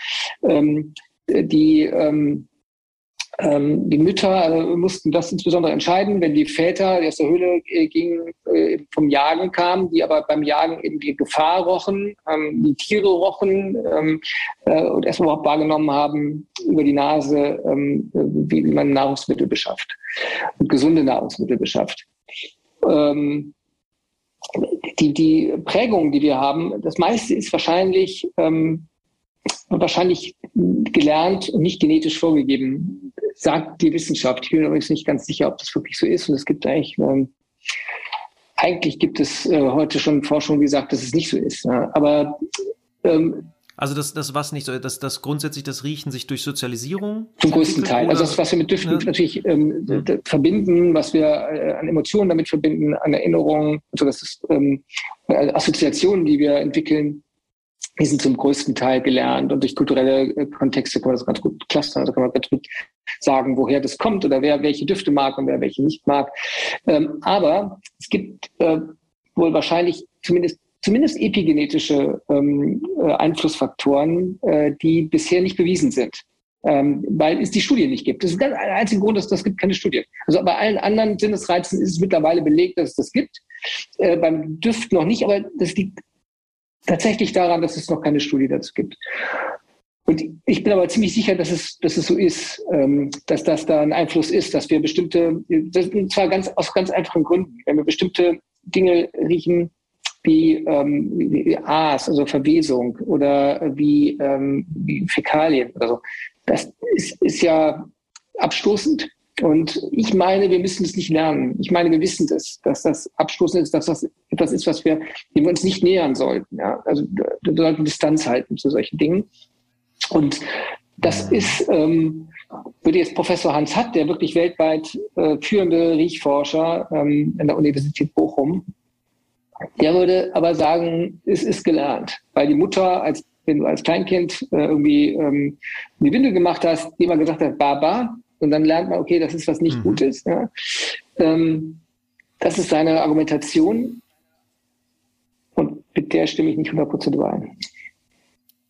Ähm, die, ähm, ähm, die Mütter äh, mussten das insbesondere entscheiden, wenn die Väter, die aus der Höhle äh, gingen, äh, vom Jagen kamen, die aber beim Jagen eben die Gefahr rochen, ähm, die Tiere rochen, ähm, und erstmal überhaupt wahrgenommen haben über die Nase, wie man Nahrungsmittel beschafft und gesunde Nahrungsmittel beschafft. Die, die Prägung, die wir haben, das meiste ist wahrscheinlich, wahrscheinlich gelernt und nicht genetisch vorgegeben, sagt die Wissenschaft. Ich bin übrigens nicht ganz sicher, ob das wirklich so ist. Und es gibt eigentlich... Eigentlich gibt es heute schon Forschung, die sagt, dass es nicht so ist. Aber... Also das, das was nicht so, dass das grundsätzlich das Riechen sich durch Sozialisierung zum größten Teil. Also das, was wir mit Düften, ne, natürlich ähm, mhm. d- verbinden, was wir äh, an Emotionen damit verbinden, an Erinnerungen, also das ist ähm, Assoziationen, die wir entwickeln, die sind zum größten Teil gelernt und durch kulturelle äh, Kontexte kann man das ganz gut clustern, da kann man ganz gut sagen, woher das kommt oder wer welche Düfte mag und wer welche nicht mag. Ähm, aber es gibt äh, wohl wahrscheinlich zumindest Zumindest epigenetische ähm, Einflussfaktoren, äh, die bisher nicht bewiesen sind, ähm, weil es die Studien nicht gibt. Das ist ganz ein einziger Grund, dass das gibt keine Studie. Also bei allen anderen Sinnesreizen ist es mittlerweile belegt, dass es das gibt. Äh, beim Düft noch nicht, aber das liegt tatsächlich daran, dass es noch keine Studie dazu gibt. Und ich bin aber ziemlich sicher, dass es, dass es so ist, ähm, dass das da ein Einfluss ist, dass wir bestimmte, das sind zwar ganz aus ganz einfachen Gründen, wenn wir bestimmte Dinge riechen, wie, ähm, wie Aas, also Verwesung oder wie, ähm, wie Fäkalien oder so. Das ist, ist ja abstoßend und ich meine, wir müssen es nicht lernen. Ich meine, wir wissen das, dass das abstoßend ist, dass das etwas ist, was wir, dem wir uns nicht nähern sollten. Ja? Also wir sollten Distanz halten zu solchen Dingen. Und das ist, ähm, würde jetzt Professor Hans Hatt, der wirklich weltweit äh, führende Riechforscher ähm, an der Universität Bochum, der würde aber sagen, es ist gelernt. Weil die Mutter, als, wenn du als Kleinkind äh, irgendwie ähm, die Windel gemacht hast, die immer gesagt hat, Baba, und dann lernt man, okay, das ist was nicht mhm. Gutes. Ja. Ähm, das ist seine Argumentation. Und mit der stimme ich nicht hundert Prozent überein.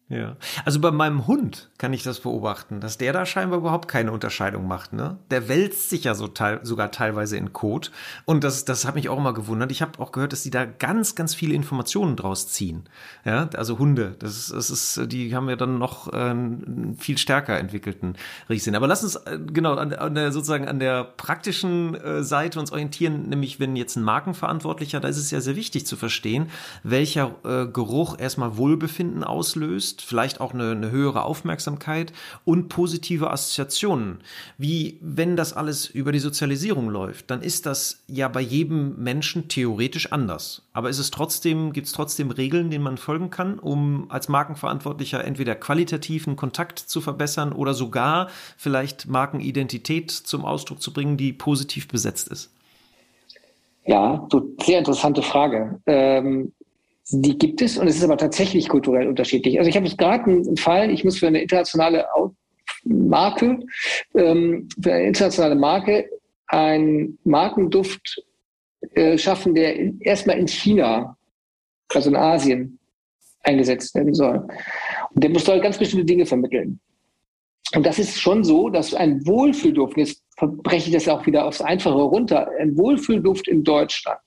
Ja, also bei meinem Hund kann ich das beobachten, dass der da scheinbar überhaupt keine Unterscheidung macht, ne? Der wälzt sich ja so teil, sogar teilweise in Kot und das, das hat mich auch immer gewundert. Ich habe auch gehört, dass die da ganz, ganz viele Informationen draus ziehen, ja, also Hunde, das, das ist, die haben ja dann noch äh, einen viel stärker entwickelten Riechsinn. Aber lass uns, äh, genau, an, an der, sozusagen an der praktischen äh, Seite uns orientieren, nämlich wenn jetzt ein Markenverantwortlicher, da ist es ja sehr wichtig zu verstehen, welcher äh, Geruch erstmal Wohlbefinden auslöst, vielleicht auch eine, eine höhere Aufmerksamkeit und positive Assoziationen. Wie, wenn das alles über die Sozialisierung läuft, dann ist das ja bei jedem Menschen theoretisch anders. Aber ist es trotzdem, gibt es trotzdem Regeln, denen man folgen kann, um als Markenverantwortlicher entweder qualitativen Kontakt zu verbessern oder sogar vielleicht Markenidentität zum Ausdruck zu bringen, die positiv besetzt ist? Ja, so sehr interessante Frage. Ähm Die gibt es und es ist aber tatsächlich kulturell unterschiedlich. Also ich habe jetzt gerade einen Fall, ich muss für eine internationale Marke, ähm, für eine internationale Marke, einen Markenduft äh, schaffen, der in, erstmal in China, also in Asien, eingesetzt werden soll. Und der muss halt ganz bestimmte Dinge vermitteln. Und das ist schon so, dass ein Wohlfühlduft, jetzt breche ich das auch wieder aufs Einfache runter, ein Wohlfühlduft in Deutschland,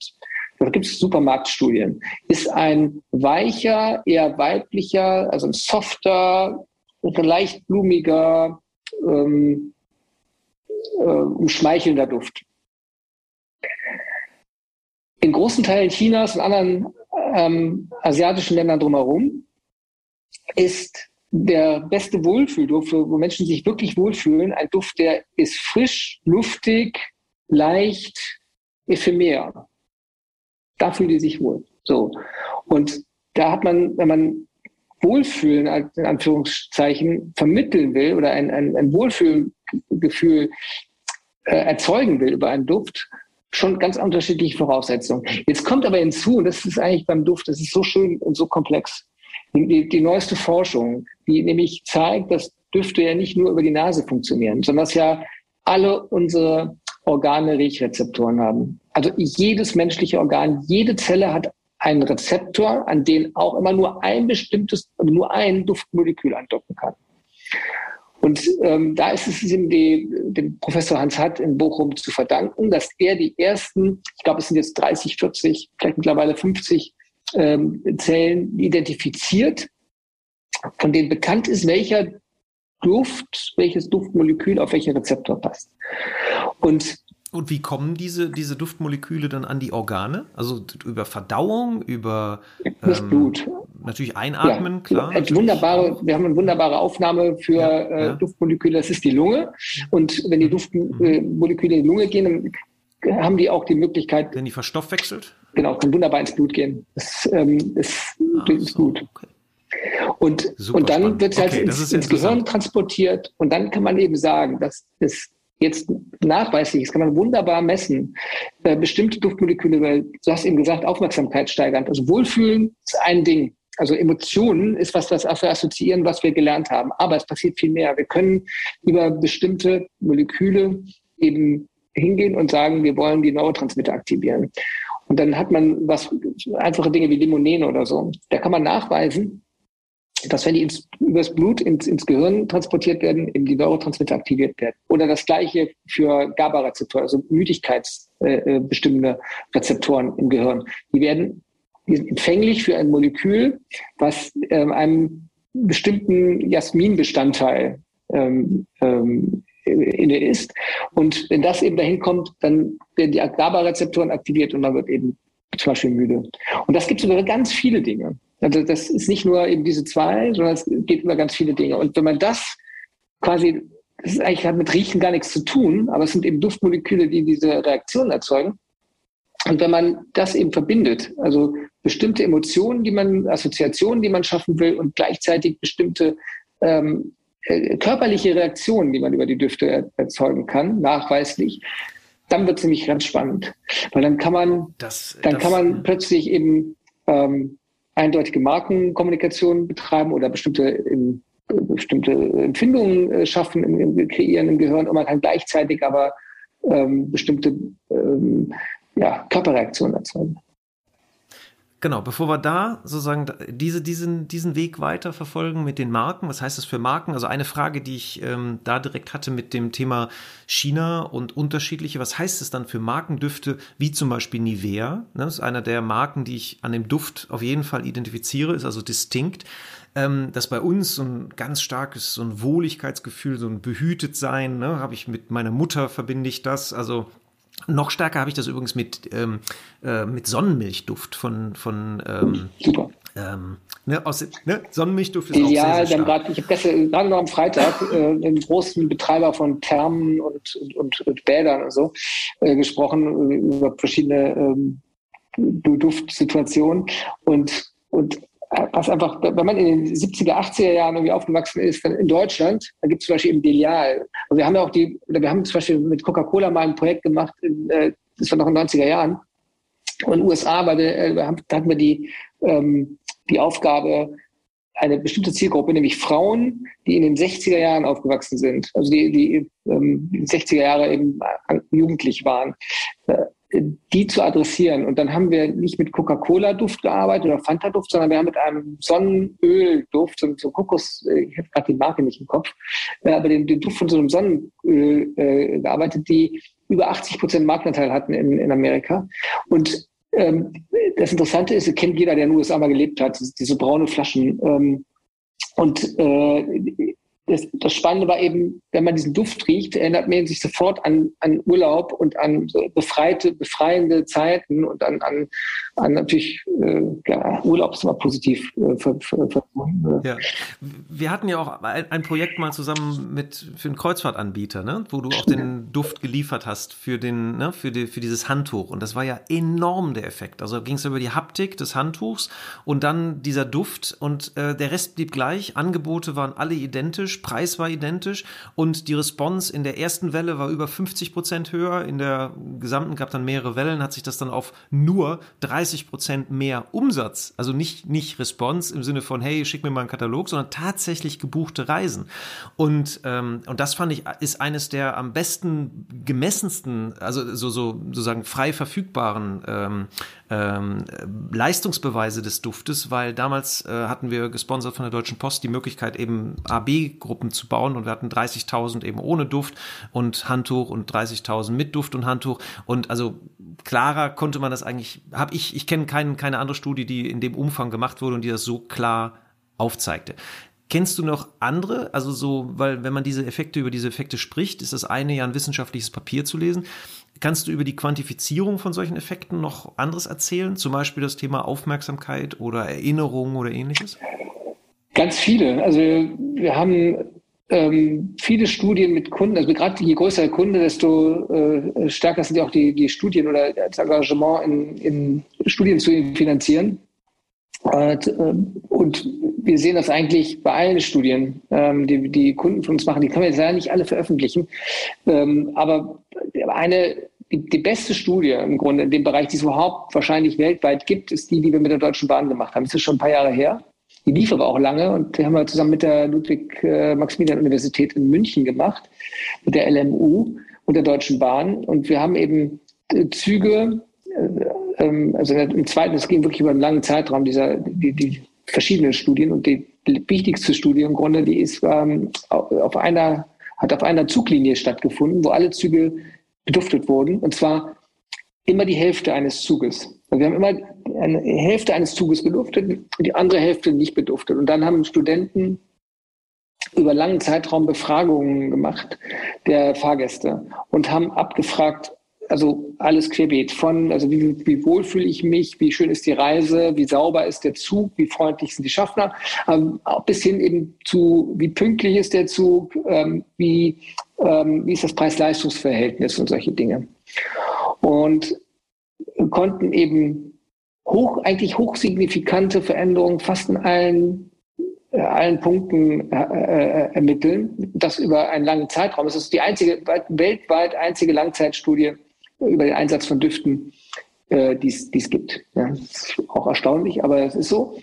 da gibt es Supermarktstudien, ist ein weicher, eher weiblicher, also ein softer, leicht blumiger, ähm, äh, umschmeichelnder Duft. In großen Teilen Chinas und anderen ähm, asiatischen Ländern drumherum ist der beste Wohlfühlduft, wo Menschen sich wirklich wohlfühlen, ein Duft, der ist frisch, luftig, leicht, ephemer. Da fühlen die sich wohl. So. Und da hat man, wenn man Wohlfühlen in Anführungszeichen vermitteln will oder ein, ein, ein Wohlfühlgefühl äh, erzeugen will über einen Duft, schon ganz unterschiedliche Voraussetzungen. Jetzt kommt aber hinzu, und das ist eigentlich beim Duft, das ist so schön und so komplex, die, die neueste Forschung, die nämlich zeigt, dass Düfte ja nicht nur über die Nase funktionieren, sondern dass ja alle unsere Organe Riechrezeptoren haben. Also jedes menschliche Organ, jede Zelle hat einen Rezeptor, an den auch immer nur ein bestimmtes, nur ein Duftmolekül andocken kann. Und ähm, da ist es dem, dem Professor Hans Hatt in Bochum zu verdanken, dass er die ersten, ich glaube es sind jetzt dreißig, vierzig, vielleicht mittlerweile fünfzig ähm, Zellen identifiziert, von denen bekannt ist, welcher Duft, welches Duftmolekül auf welchen Rezeptor passt. Und Und wie kommen diese, diese Duftmoleküle dann an die Organe? Also über Verdauung, über das ähm, Blut. Natürlich einatmen, ja, klar. Natürlich. Wunderbare, wir haben eine wunderbare Aufnahme für ja, äh, ja. Duftmoleküle, das ist die Lunge. Und wenn die Duftmoleküle mhm. in die Lunge gehen, dann haben die auch die Möglichkeit. Wenn die verstoffwechselt? Genau, kann wunderbar ins Blut gehen. Das ähm, ist, ah, ist so, gut. Okay. Und, und dann wird es halt okay, ins, ins Gehirn transportiert. Und dann kann man eben sagen, dass es jetzt nachweislich, das kann man wunderbar messen, äh, bestimmte Duftmoleküle, weil du hast eben gesagt, Aufmerksamkeit steigern. Also Wohlfühlen ist ein Ding. Also Emotionen ist was, was wir assoziieren, was wir gelernt haben. Aber es passiert viel mehr. Wir können über bestimmte Moleküle eben hingehen und sagen, wir wollen die Neurotransmitter aktivieren. Und dann hat man was, einfache Dinge wie Limonen oder so. Da kann man nachweisen, dass wenn die ins, übers Blut ins, ins Gehirn transportiert werden, eben die Neurotransmitter aktiviert werden. Oder das Gleiche für GABA-Rezeptoren, also müdigkeitsbestimmende äh, Rezeptoren im Gehirn. Die werden die sind empfänglich für ein Molekül, was äh, einem bestimmten Jasminbestandteil ähm, ähm, inne ist. Und wenn das eben dahin kommt, dann werden die GABA-Rezeptoren aktiviert und man wird eben zum Beispiel müde. Und das gibt es über ganz viele Dinge. Also das ist nicht nur eben diese zwei, sondern es geht über ganz viele Dinge. Und wenn man das quasi, das ist eigentlich hat mit Riechen gar nichts zu tun, aber es sind eben Duftmoleküle, die diese Reaktionen erzeugen. Und wenn man das eben verbindet, also bestimmte Emotionen, die man, Assoziationen, die man schaffen will und gleichzeitig bestimmte ähm, äh, körperliche Reaktionen, die man über die Düfte er, erzeugen kann, nachweislich, dann wird es nämlich ganz spannend. Weil dann kann man, das, dann das, kann man plötzlich eben ähm, eindeutige Markenkommunikation betreiben oder bestimmte, bestimmte Empfindungen schaffen, kreieren im Gehirn. Und man kann gleichzeitig aber ähm, bestimmte ähm, ja, Körperreaktionen erzeugen. Genau, bevor wir da sozusagen diese, diesen, diesen Weg weiter verfolgen mit den Marken, was heißt das für Marken? Also eine Frage, die ich ähm, da direkt hatte mit dem Thema China und unterschiedliche, was heißt es dann für Markendüfte, wie zum Beispiel Nivea, ne? Das ist einer der Marken, die ich an dem Duft auf jeden Fall identifiziere, ist also distinkt, ähm, dass bei uns so ein ganz starkes, so ein Wohligkeitsgefühl, so ein Behütetsein, ne? Habe ich mit meiner Mutter, verbinde ich das, also noch stärker habe ich das übrigens mit, ähm, äh, mit Sonnenmilchduft von, von ähm, Super. Ähm, ne, aus, ne, Sonnenmilchduft ist auch ja, sehr, sehr stark. Grad, ich habe gerade noch am Freitag äh, einen großen Betreiber von Thermen und, und, und Bädern und so äh, gesprochen über verschiedene ähm, Duftsituationen und, und was einfach, wenn man in den siebziger, achtziger Jahren irgendwie aufgewachsen ist, dann in Deutschland, da gibt es zum Beispiel eben Delial. Und wir haben ja auch die, wir haben zum Beispiel mit Coca-Cola mal ein Projekt gemacht, das war noch in den neunziger Jahren. Und in den U S A, da hatten wir die, die Aufgabe, eine bestimmte Zielgruppe, nämlich Frauen, die in den sechziger Jahren aufgewachsen sind, also die, die ähm, in den sechziger Jahre eben jugendlich waren, äh, die zu adressieren. Und dann haben wir nicht mit Coca-Cola-Duft gearbeitet oder Fanta-Duft, sondern wir haben mit einem Sonnenöl-Duft, so, so Kokos, ich habe gerade die Marke nicht im Kopf, äh, aber den, den Duft von so einem Sonnenöl äh, gearbeitet, die über achtzig Prozent Marktanteil hatten in, in Amerika. Und das Interessante ist, kennt jeder, der in den U S A mal gelebt hat, diese braune Flaschen. Und das Spannende war eben, wenn man diesen Duft riecht, erinnert man sich sofort an, an Urlaub und an befreite, befreiende Zeiten und an, an, an natürlich, ja, Urlaub ist immer positiv verbunden. Ja. Wir hatten ja auch ein Projekt mal zusammen mit für einen Kreuzfahrtanbieter, ne? Wo du auch den Duft geliefert hast für, den, ne? für, die, für dieses Handtuch. Und das war ja enorm der Effekt. Also ging es über die Haptik des Handtuchs und dann dieser Duft und äh, der Rest blieb gleich. Angebote waren alle identisch. Preis war identisch und die Response in der ersten Welle war über fünfzig Prozent höher. In der gesamten gab dann mehrere Wellen, hat sich das dann auf nur dreißig Prozent mehr Umsatz, also nicht, nicht Response im Sinne von, hey, schick mir mal einen Katalog, sondern tatsächlich gebuchte Reisen. Und, ähm, und das fand ich, ist eines der am besten gemessensten, also so, so, sozusagen frei verfügbaren ähm, ähm, Leistungsbeweise des Duftes, weil damals äh, hatten wir gesponsert von der Deutschen Post die Möglichkeit, eben A B Gruppen zu bauen und wir hatten dreißigtausend eben ohne Duft und Handtuch und dreißigtausend mit Duft und Handtuch und also klarer konnte man das eigentlich, habe ich, ich kenne kein, keine andere Studie, die in dem Umfang gemacht wurde und die das so klar aufzeigte. Kennst du noch andere? Also so, weil wenn man diese Effekte, über diese Effekte spricht, ist das eine ja ein wissenschaftliches Papier zu lesen. Kannst du über die Quantifizierung von solchen Effekten noch anderes erzählen? Zum Beispiel das Thema Aufmerksamkeit oder Erinnerung oder ähnliches? Ganz viele. Also wir haben ähm, viele Studien mit Kunden. Also gerade je größer der Kunde, desto äh, stärker sind ja auch die, die Studien oder das Engagement in, in Studien zu finanzieren. Und, ähm, und wir sehen das eigentlich bei allen Studien, ähm, die, die Kunden von uns machen. Die können wir jetzt leider nicht alle veröffentlichen. Ähm, aber eine Die, die beste Studie im Grunde in dem Bereich, die es überhaupt wahrscheinlich weltweit gibt, ist die, die wir mit der Deutschen Bahn gemacht haben. Das ist schon ein paar Jahre her. Die lief aber auch lange und die haben wir zusammen mit der Ludwig-Maximilians-Universität in München gemacht, mit der L M U und der Deutschen Bahn. Und wir haben eben Züge, also im zweiten, es ging wirklich über einen langen Zeitraum, dieser, die, die verschiedenen Studien. Und die wichtigste Studie im Grunde, die ist ähm, auf einer, hat auf einer Zuglinie stattgefunden, wo alle Züge beduftet wurden, und zwar immer die Hälfte eines Zuges. Also wir haben immer eine Hälfte eines Zuges beduftet und die andere Hälfte nicht beduftet. Und dann haben Studenten über langen Zeitraum Befragungen gemacht der Fahrgäste und haben abgefragt, also alles querbeet von, also wie, wie wohl fühle ich mich, wie schön ist die Reise, wie sauber ist der Zug, wie freundlich sind die Schaffner, ähm, bis hin eben zu, wie pünktlich ist der Zug, ähm, wie, ähm, wie ist das Preis-Leistungs-Verhältnis und solche Dinge. Und konnten eben hoch, eigentlich hochsignifikante Veränderungen fast in allen allen Punkten äh, ermitteln, das über einen langen Zeitraum. Es ist die einzige, weltweit einzige Langzeitstudie über den Einsatz von Düften, äh, die es gibt. Ja, das ist auch erstaunlich, aber es ist so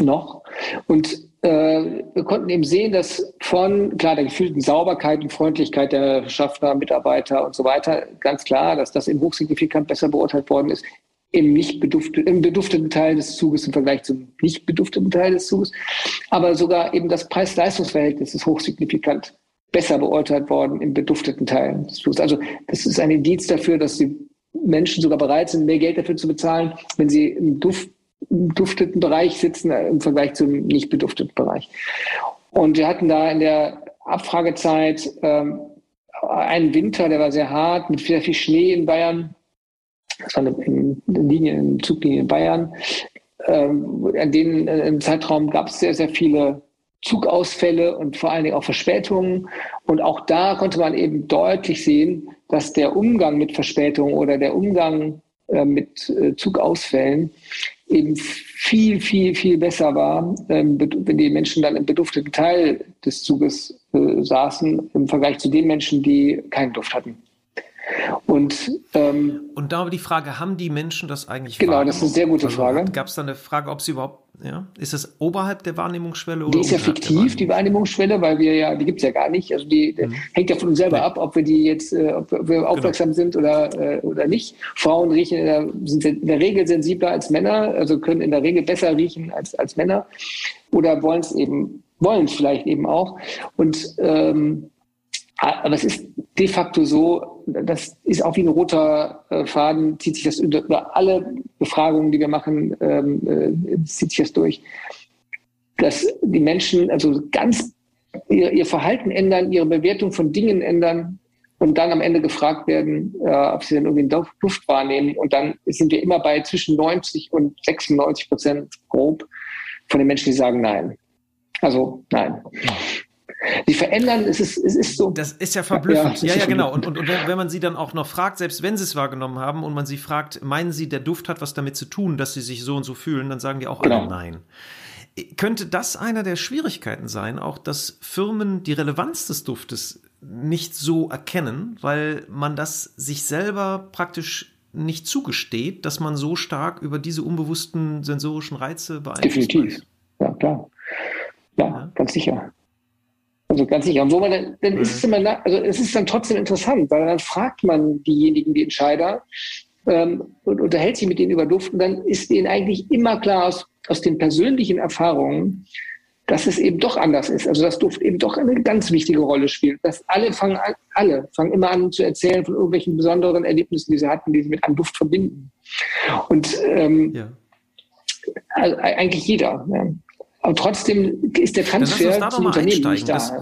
noch. Und äh, wir konnten eben sehen, dass von, klar, der gefühlten Sauberkeit und Freundlichkeit der Schaffner, Mitarbeiter und so weiter, ganz klar, dass das eben hochsignifikant besser beurteilt worden ist, Im, nicht bedufteten, im bedufteten Teil des Zuges im Vergleich zum nicht bedufteten Teil des Zuges. Aber sogar eben das Preis-Leistungs-Verhältnis ist hochsignifikant besser beurteilt worden im bedufteten Teil des Zuges. Also das ist ein Indiz dafür, dass die Menschen sogar bereit sind, mehr Geld dafür zu bezahlen, wenn sie im, Duft, im dufteten Bereich sitzen, im Vergleich zum nicht bedufteten Bereich. Und wir hatten da in der Abfragezeit ähm, einen Winter, der war sehr hart, mit sehr viel Schnee in Bayern. Das war eine, eine Linie, eine Zuglinie in Bayern. Ähm, an denen äh, im Zeitraum gab es sehr, sehr viele Zugausfälle und vor allen Dingen auch Verspätungen. Und auch da konnte man eben deutlich sehen, dass der Umgang mit Verspätungen oder der Umgang äh, mit äh, Zugausfällen eben viel, viel, viel besser war, ähm, wenn die Menschen dann im bedufteten Teil des Zuges äh, saßen, im Vergleich zu den Menschen, die keinen Duft hatten. Und, ähm, und da aber die Frage, haben die Menschen das eigentlich Genau, wahrgenommen? Das ist eine sehr gute also, Frage. Gab es da eine Frage, ob sie überhaupt, ja, ist das oberhalb der Wahrnehmungsschwelle? Oder die ist ja fiktiv, die Wahrnehmungsschwelle, weil wir ja, die gibt es ja gar nicht. Also die mhm. hängt ja von uns selber nee. ab, ob wir die jetzt, äh, ob wir aufmerksam genau. sind oder, äh, oder nicht. Frauen riechen in der, sind in der Regel sensibler als Männer, also können in der Regel besser riechen als, als Männer oder wollen es eben, wollen es vielleicht eben auch. Und ähm, aber es ist de facto so, das ist auch wie ein roter äh, Faden, zieht sich das über alle Befragungen, die wir machen, ähm, äh, zieht sich das durch, dass die Menschen also ganz ihr, ihr Verhalten ändern, ihre Bewertung von Dingen ändern und dann am Ende gefragt werden, äh, ob sie dann irgendwie einen Duft wahrnehmen. Und dann sind wir immer bei zwischen neunzig und sechsundneunzig Prozent grob von den Menschen, die sagen nein. Also nein. Ja. Die verändern, es ist, es ist so. Das ist ja verblüffend. Ja, ja, ja, genau. Und, und, und wenn man sie dann auch noch fragt, selbst wenn sie es wahrgenommen haben und man sie fragt, meinen sie, der Duft hat was damit zu tun, dass sie sich so und so fühlen, dann sagen die auch genau. alle nein. Könnte das einer der Schwierigkeiten sein, auch dass Firmen die Relevanz des Duftes nicht so erkennen, weil man das sich selber praktisch nicht zugesteht, dass man so stark über diese unbewussten sensorischen Reize beeinflusst wird? Definitiv. Ja, klar. Ja, ja, ganz sicher. Also ganz sicher. Und wo man dann, dann ist es immer, na, also es ist dann trotzdem interessant, weil dann fragt man diejenigen, die Entscheider, ähm, und unterhält sich mit denen über Duft, und dann ist ihnen eigentlich immer klar aus, aus den persönlichen Erfahrungen, dass es eben doch anders ist. Also dass Duft eben doch eine ganz wichtige Rolle spielt. Dass alle fangen an, alle fangen immer an zu erzählen von irgendwelchen besonderen Erlebnissen, die sie hatten, die sie mit einem Duft verbinden. Und ähm, ja. also, eigentlich jeder. Ja. Aber trotzdem ist der Transfer da zum Unternehmen nicht da. Das,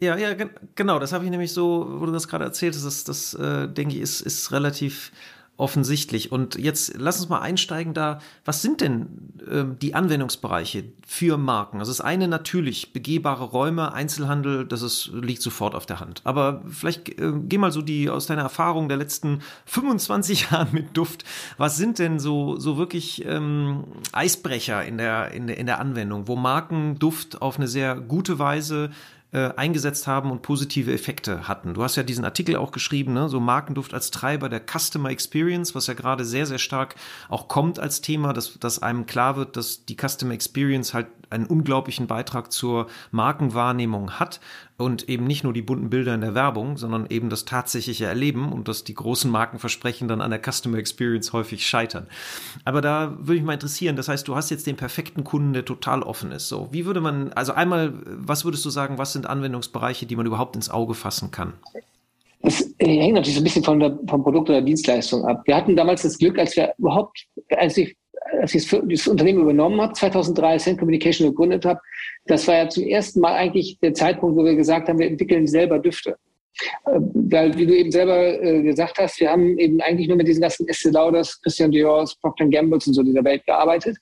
ja, ja, ge- genau. Das habe ich nämlich so, wo du das gerade erzählt hast, das, das äh, denke ich, ist, ist relativ offensichtlich. Und jetzt lass uns mal einsteigen da, was sind denn äh, die Anwendungsbereiche für Marken? Also das eine natürlich, begehbare Räume, Einzelhandel, das ist, liegt sofort auf der Hand. Aber vielleicht äh, geh mal so die aus deiner Erfahrung der letzten fünfundzwanzig Jahren mit Duft. Was sind denn so, so wirklich ähm, Eisbrecher in der, in der, in der Anwendung, wo Marken Duft auf eine sehr gute Weise eingesetzt haben und positive Effekte hatten? Du hast ja diesen Artikel auch geschrieben, ne? So Markenduft als Treiber der Customer Experience, was ja gerade sehr, sehr stark auch kommt als Thema, dass, dass einem klar wird, dass die Customer Experience halt einen unglaublichen Beitrag zur Markenwahrnehmung hat und eben nicht nur die bunten Bilder in der Werbung, sondern eben das tatsächliche Erleben und dass die großen Markenversprechen dann an der Customer Experience häufig scheitern. Aber da würde mich mal interessieren, das heißt, du hast jetzt den perfekten Kunden, der total offen ist. So, wie würde man, also einmal, was würdest du sagen, was sind Anwendungsbereiche, die man überhaupt ins Auge fassen kann? Das hängt natürlich so ein bisschen von der, vom Produkt oder Dienstleistung ab. Wir hatten damals das Glück, als wir überhaupt, als ich als ich das Unternehmen übernommen habe, zweitausenddrei Scentcommunication gegründet habe, das war ja zum ersten Mal eigentlich der Zeitpunkt, wo wir gesagt haben, wir entwickeln selber Düfte. Weil, wie du eben selber gesagt hast, wir haben eben eigentlich nur mit diesen ganzen Estée Lauders, Christian Diors, Procter and Gambles und so dieser Welt gearbeitet.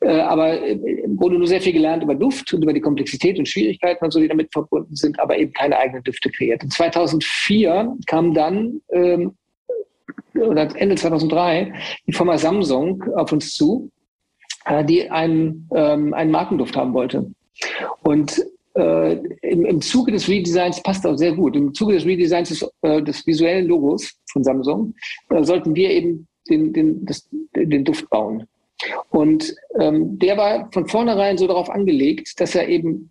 Aber im Grunde nur sehr viel gelernt über Duft und über die Komplexität und Schwierigkeiten und so, die damit verbunden sind, aber eben keine eigenen Düfte kreiert. Und zweitausendvier kam dann, ähm, oder Ende zweitausenddrei, die Firma Samsung auf uns zu, die einen, ähm, einen Markenduft haben wollte. Und äh, im, im Zuge des Redesigns, passt auch sehr gut, im Zuge des Redesigns des, äh, des visuellen Logos von Samsung, äh, sollten wir eben den, den, das, den Duft bauen. Und ähm, der war von vornherein so darauf angelegt, dass er eben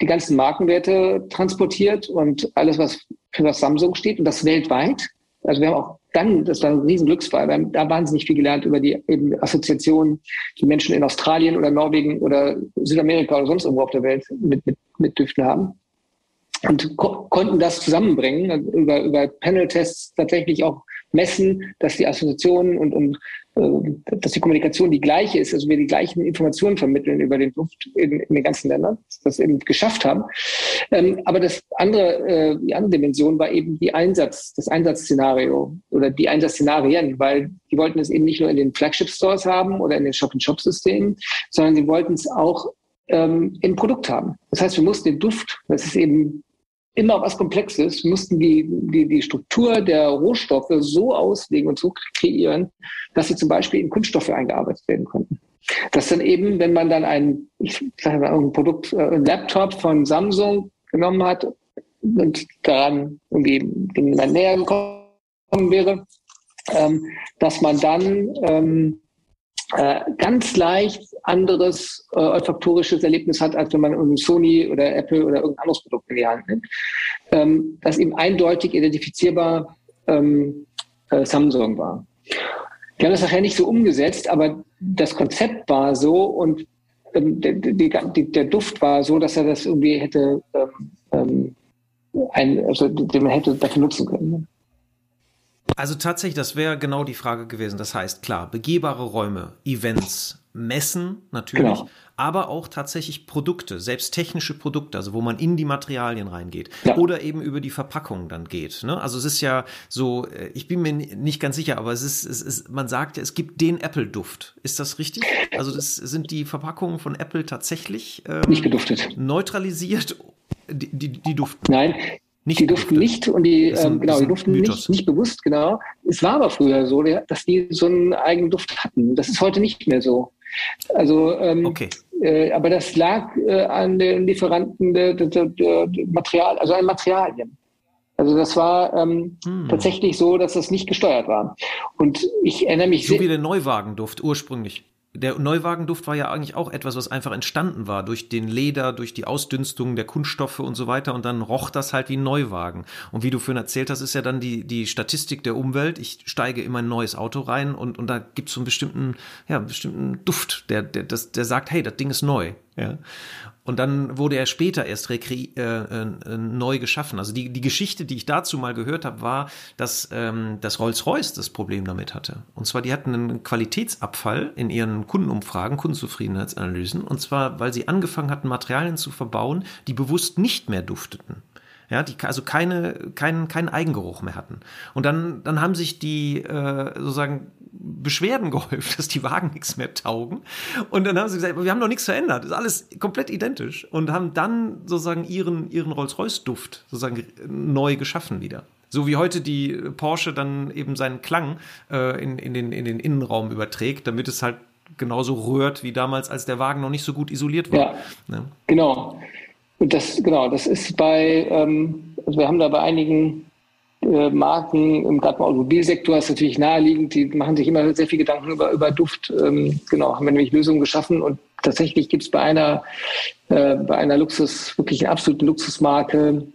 die ganzen Markenwerte transportiert und alles, was für was Samsung steht, und das weltweit. Also wir haben auch dann, das war ein Riesenglücksfall, wir haben da wahnsinnig viel gelernt über die eben Assoziationen, die Menschen in Australien oder Norwegen oder Südamerika oder sonst irgendwo auf der Welt mit, mit, mit Düften haben. Und ko- konnten das zusammenbringen, über, über Panel-Tests tatsächlich auch messen, dass die Assoziationen und, und äh, dass die Kommunikation die gleiche ist, also wir die gleichen Informationen vermitteln über den Duft in, in den ganzen Ländern, das eben geschafft haben. Ähm, aber das andere, äh, die andere Dimension war eben die Einsatz, das Einsatzszenario oder die Einsatzszenarien, weil die wollten es eben nicht nur in den Flagship-Stores haben oder in den Shop-in-Shop-Systemen, sondern sie wollten es auch ähm, im Produkt haben. Das heißt, wir mussten den Duft, das ist eben immer was Komplexes, mussten die, die, die Struktur der Rohstoffe so auslegen und so kreieren, dass sie zum Beispiel in Kunststoffe eingearbeitet werden konnten. Dass dann eben, wenn man dann ein, ich sage mal, ein Produkt, ein Laptop von Samsung genommen hat und daran irgendwie näher gekommen gekommen wäre, ähm, dass man dann ähm, äh, ganz leicht anderes äh, olfaktorisches Erlebnis hat, als wenn man einen Sony oder Apple oder irgendein anderes Produkt in die Hand nimmt. Ähm, das eben eindeutig identifizierbar ähm, äh, Samsung war. Die haben das nachher nicht so umgesetzt, aber das Konzept war so und ähm, der, der, der Duft war so, dass er das irgendwie hätte, ähm, ein, also, den man hätte dafür nutzen können. Also tatsächlich, das wäre genau die Frage gewesen. Das heißt, klar, begehbare Räume, Events, Messen natürlich, genau. Aber auch tatsächlich Produkte, selbst technische Produkte, also wo man in die Materialien reingeht, ja. Oder eben über die Verpackung dann geht. Ne? Also es ist ja so, ich bin mir nicht ganz sicher, aber es ist, es ist, man sagt ja, es gibt den Apple-Duft. Ist das richtig? Also das sind die Verpackungen von Apple tatsächlich ähm, nicht geduftet, neutralisiert, die, die, die duften. Nein. Nicht die duften nicht und die, ähm, genau, die duften nicht, nicht bewusst, genau. Es war aber früher so, dass die so einen eigenen Duft hatten. Das ist heute nicht mehr so. Also, ähm, okay. äh, aber das lag äh, an den Lieferanten der, der, der Material, also an Materialien. Also das war ähm, hm. tatsächlich so, dass das nicht gesteuert war. Und ich erinnere mich so wie der Neuwagenduft ursprünglich. Der Neuwagenduft war ja eigentlich auch etwas, was einfach entstanden war durch den Leder, durch die Ausdünstung der Kunststoffe und so weiter. Und dann roch das halt wie ein Neuwagen. Und wie du vorhin erzählt hast, ist ja dann die, die Statistik der Umwelt. Ich steige immer in ein neues Auto rein und, und da gibt es so einen bestimmten, ja, einen bestimmten Duft, der, der, das, der sagt, hey, das Ding ist neu. Ja. Und dann wurde er später erst rekre- äh, äh, neu geschaffen. Also die, die Geschichte, die ich dazu mal gehört habe, war, dass ähm, das Rolls-Royce das Problem damit hatte. Und zwar, die hatten einen Qualitätsabfall in ihren Kundenumfragen, Kundenzufriedenheitsanalysen. Und zwar, weil sie angefangen hatten, Materialien zu verbauen, die bewusst nicht mehr dufteten. Ja, die also keine, keinen, keinen Eigengeruch mehr hatten. Und dann, dann haben sich die äh, sozusagen Beschwerden gehäuft, dass die Wagen nichts mehr taugen. Und dann haben sie gesagt, wir haben doch nichts verändert, ist alles komplett identisch. Und haben dann sozusagen ihren, ihren Rolls-Royce-Duft sozusagen neu geschaffen wieder. So wie heute die Porsche dann eben seinen Klang äh, in, in, den, in den Innenraum überträgt, damit es halt genauso rührt wie damals, als der Wagen noch nicht so gut isoliert war. Ja, ja. Genau. Und das, genau, das ist bei, ähm, also wir haben da bei einigen äh, Marken, im gerade im Automobilsektor ist natürlich naheliegend, die machen sich immer sehr viel Gedanken über, über Duft, ähm, genau, haben wir nämlich Lösungen geschaffen und tatsächlich gibt es bei einer, äh, bei einer Luxus, wirklich einer absoluten Luxusmarke,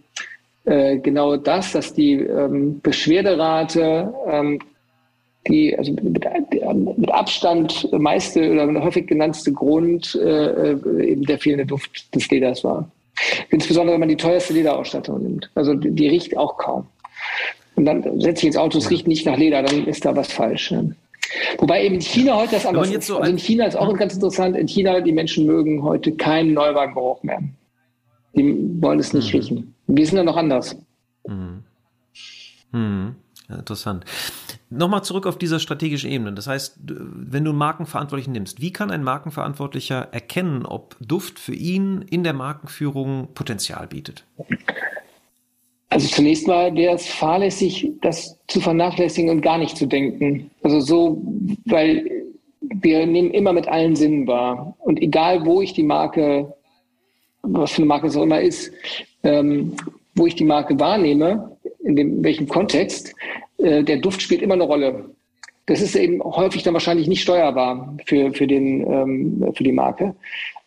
äh, genau das, dass die ähm, Beschwerderate, ähm, die, also mit, mit Abstand meiste oder häufig genannte Grund, äh, eben der fehlende Duft des Leders war. Insbesondere, wenn man die teuerste Lederausstattung nimmt. Also die, die riecht auch kaum. Und dann setze ich ins Auto, es riecht nicht nach Leder, dann ist da was falsch. Ne? Wobei eben in China heute das anders ist. So also in China ist auch ganz interessant, in China, die Menschen mögen heute keinen Neuwagengeruch mehr. Die wollen es nicht mhm. riechen. Wir sind da noch anders. Mhm. Mhm. Ja, interessant. Nochmal zurück auf dieser strategischen Ebene. Das heißt, wenn du einen Markenverantwortlichen nimmst, wie kann ein Markenverantwortlicher erkennen, ob Duft für ihn in der Markenführung Potenzial bietet? Also zunächst mal wäre es fahrlässig, das zu vernachlässigen und gar nicht zu denken. Also so, weil wir nehmen immer mit allen Sinnen wahr. Und egal, wo ich die Marke, was für eine Marke es auch immer ist, ähm, wo ich die Marke wahrnehme, in dem, welchem Kontext, äh, der Duft spielt immer eine Rolle. Das ist eben häufig dann wahrscheinlich nicht steuerbar für, für, den, ähm, für die Marke.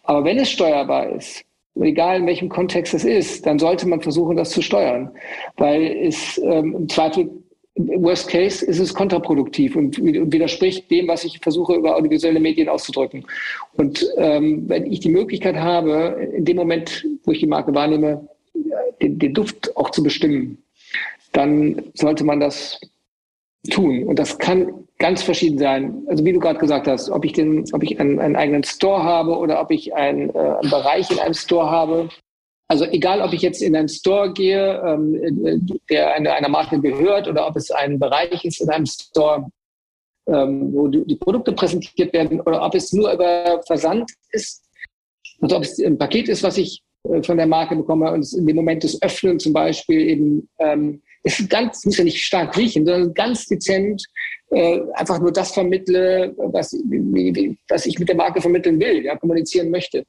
Aber wenn es steuerbar ist, egal in welchem Kontext es ist, dann sollte man versuchen, das zu steuern. Weil es ähm, im Zweifel, im Worst Case, ist es kontraproduktiv und, und widerspricht dem, was ich versuche, über audiovisuelle Medien auszudrücken. Und ähm, wenn ich die Möglichkeit habe, in dem Moment, wo ich die Marke wahrnehme, den, den Duft auch zu bestimmen, dann sollte man das tun. Und das kann ganz verschieden sein. Also wie du gerade gesagt hast, ob ich, den, ob ich einen, einen eigenen Store habe oder ob ich einen, äh, einen Bereich in einem Store habe. Also egal, ob ich jetzt in einen Store gehe, ähm, der eine, einer Marke gehört oder ob es ein Bereich ist in einem Store, ähm, wo die, die Produkte präsentiert werden oder ob es nur über Versand ist, also ob es ein Paket ist, was ich von der Marke bekomme und in dem Moment des Öffnen zum Beispiel eben ähm, ist ganz, muss ja nicht stark riechen, sondern ganz dezent äh, einfach nur das vermittle, was, wie, wie, was ich mit der Marke vermitteln will, ja, kommunizieren möchte.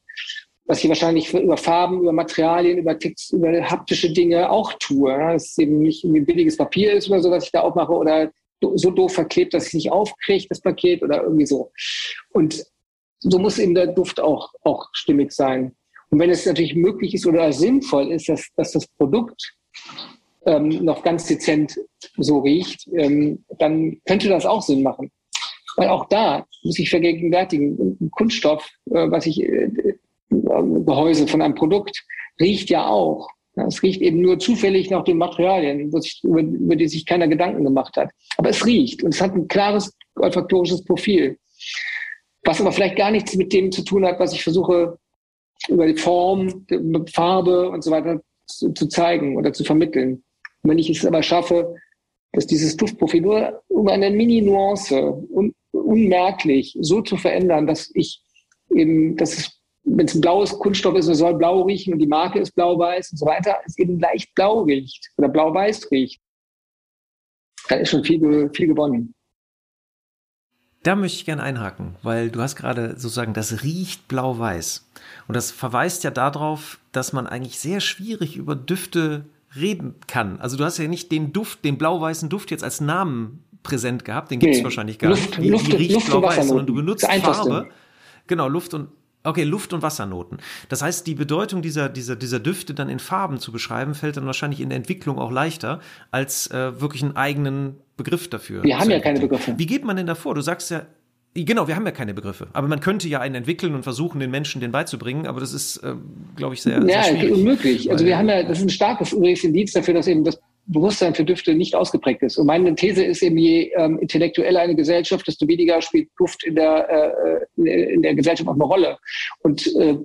was ich wahrscheinlich über Farben, über Materialien, über Text, über haptische Dinge auch tue. Dass es eben nicht irgendwie billiges Papier ist oder so, was ich da aufmache oder so doof verklebt, dass ich es nicht aufkriege, das Paket oder irgendwie so. Und so muss eben der Duft auch, auch stimmig sein. Und wenn es natürlich möglich ist oder sinnvoll ist, dass, dass das Produkt ähm, noch ganz dezent so riecht, ähm, dann könnte das auch Sinn machen. Weil auch da muss ich vergegenwärtigen, ein Kunststoff, äh, was ich, äh, Gehäuse von einem Produkt, riecht ja auch. Es riecht eben nur zufällig nach den Materialien, über, über die sich keiner Gedanken gemacht hat. Aber es riecht und es hat ein klares olfaktorisches Profil, was aber vielleicht gar nichts mit dem zu tun hat, was ich versuche, über die Form, die Farbe und so weiter zu, zu zeigen oder zu vermitteln. Und wenn ich es aber schaffe, dass dieses Duftprofil nur um eine Mini-Nuance un, unmerklich so zu verändern, dass ich eben, dass es, wenn es ein blaues Kunststoff ist, es soll blau riechen und die Marke ist blau-weiß und so weiter, es eben leicht blau riecht oder blau-weiß riecht, dann ist schon viel, viel gewonnen. Da möchte ich gerne einhaken, weil du hast gerade sozusagen, das riecht blau-weiß. Und das verweist ja darauf, dass man eigentlich sehr schwierig über Düfte reden kann. Also du hast ja nicht den Duft, den blau-weißen Duft jetzt als Namen präsent gehabt, den gibt es nee. wahrscheinlich gar Luft, nicht. Die, Luft, die riecht Luft blau-weiß, und sondern du benutzt Farbe. Genau, Luft und Okay, Luft- und Wassernoten. Das heißt, die Bedeutung dieser, dieser, dieser Düfte dann in Farben zu beschreiben, fällt dann wahrscheinlich in der Entwicklung auch leichter, als äh, wirklich einen eigenen Begriff dafür. Wir haben ja keine Begriffe. Wie geht man denn davor? Du sagst ja, genau, wir haben ja keine Begriffe. Aber man könnte ja einen entwickeln und versuchen, den Menschen den beizubringen. Aber das ist, äh, glaube ich, sehr, ja, sehr schwierig. Ja, unmöglich. Also wir haben ja, das ist ein starkes übrigens Indiz dafür, dass eben das Bewusstsein für Düfte nicht ausgeprägt ist. Und meine These ist eben, je ähm, intellektueller eine Gesellschaft, desto weniger spielt Duft in der, äh, in der Gesellschaft auch eine Rolle. Und, äh,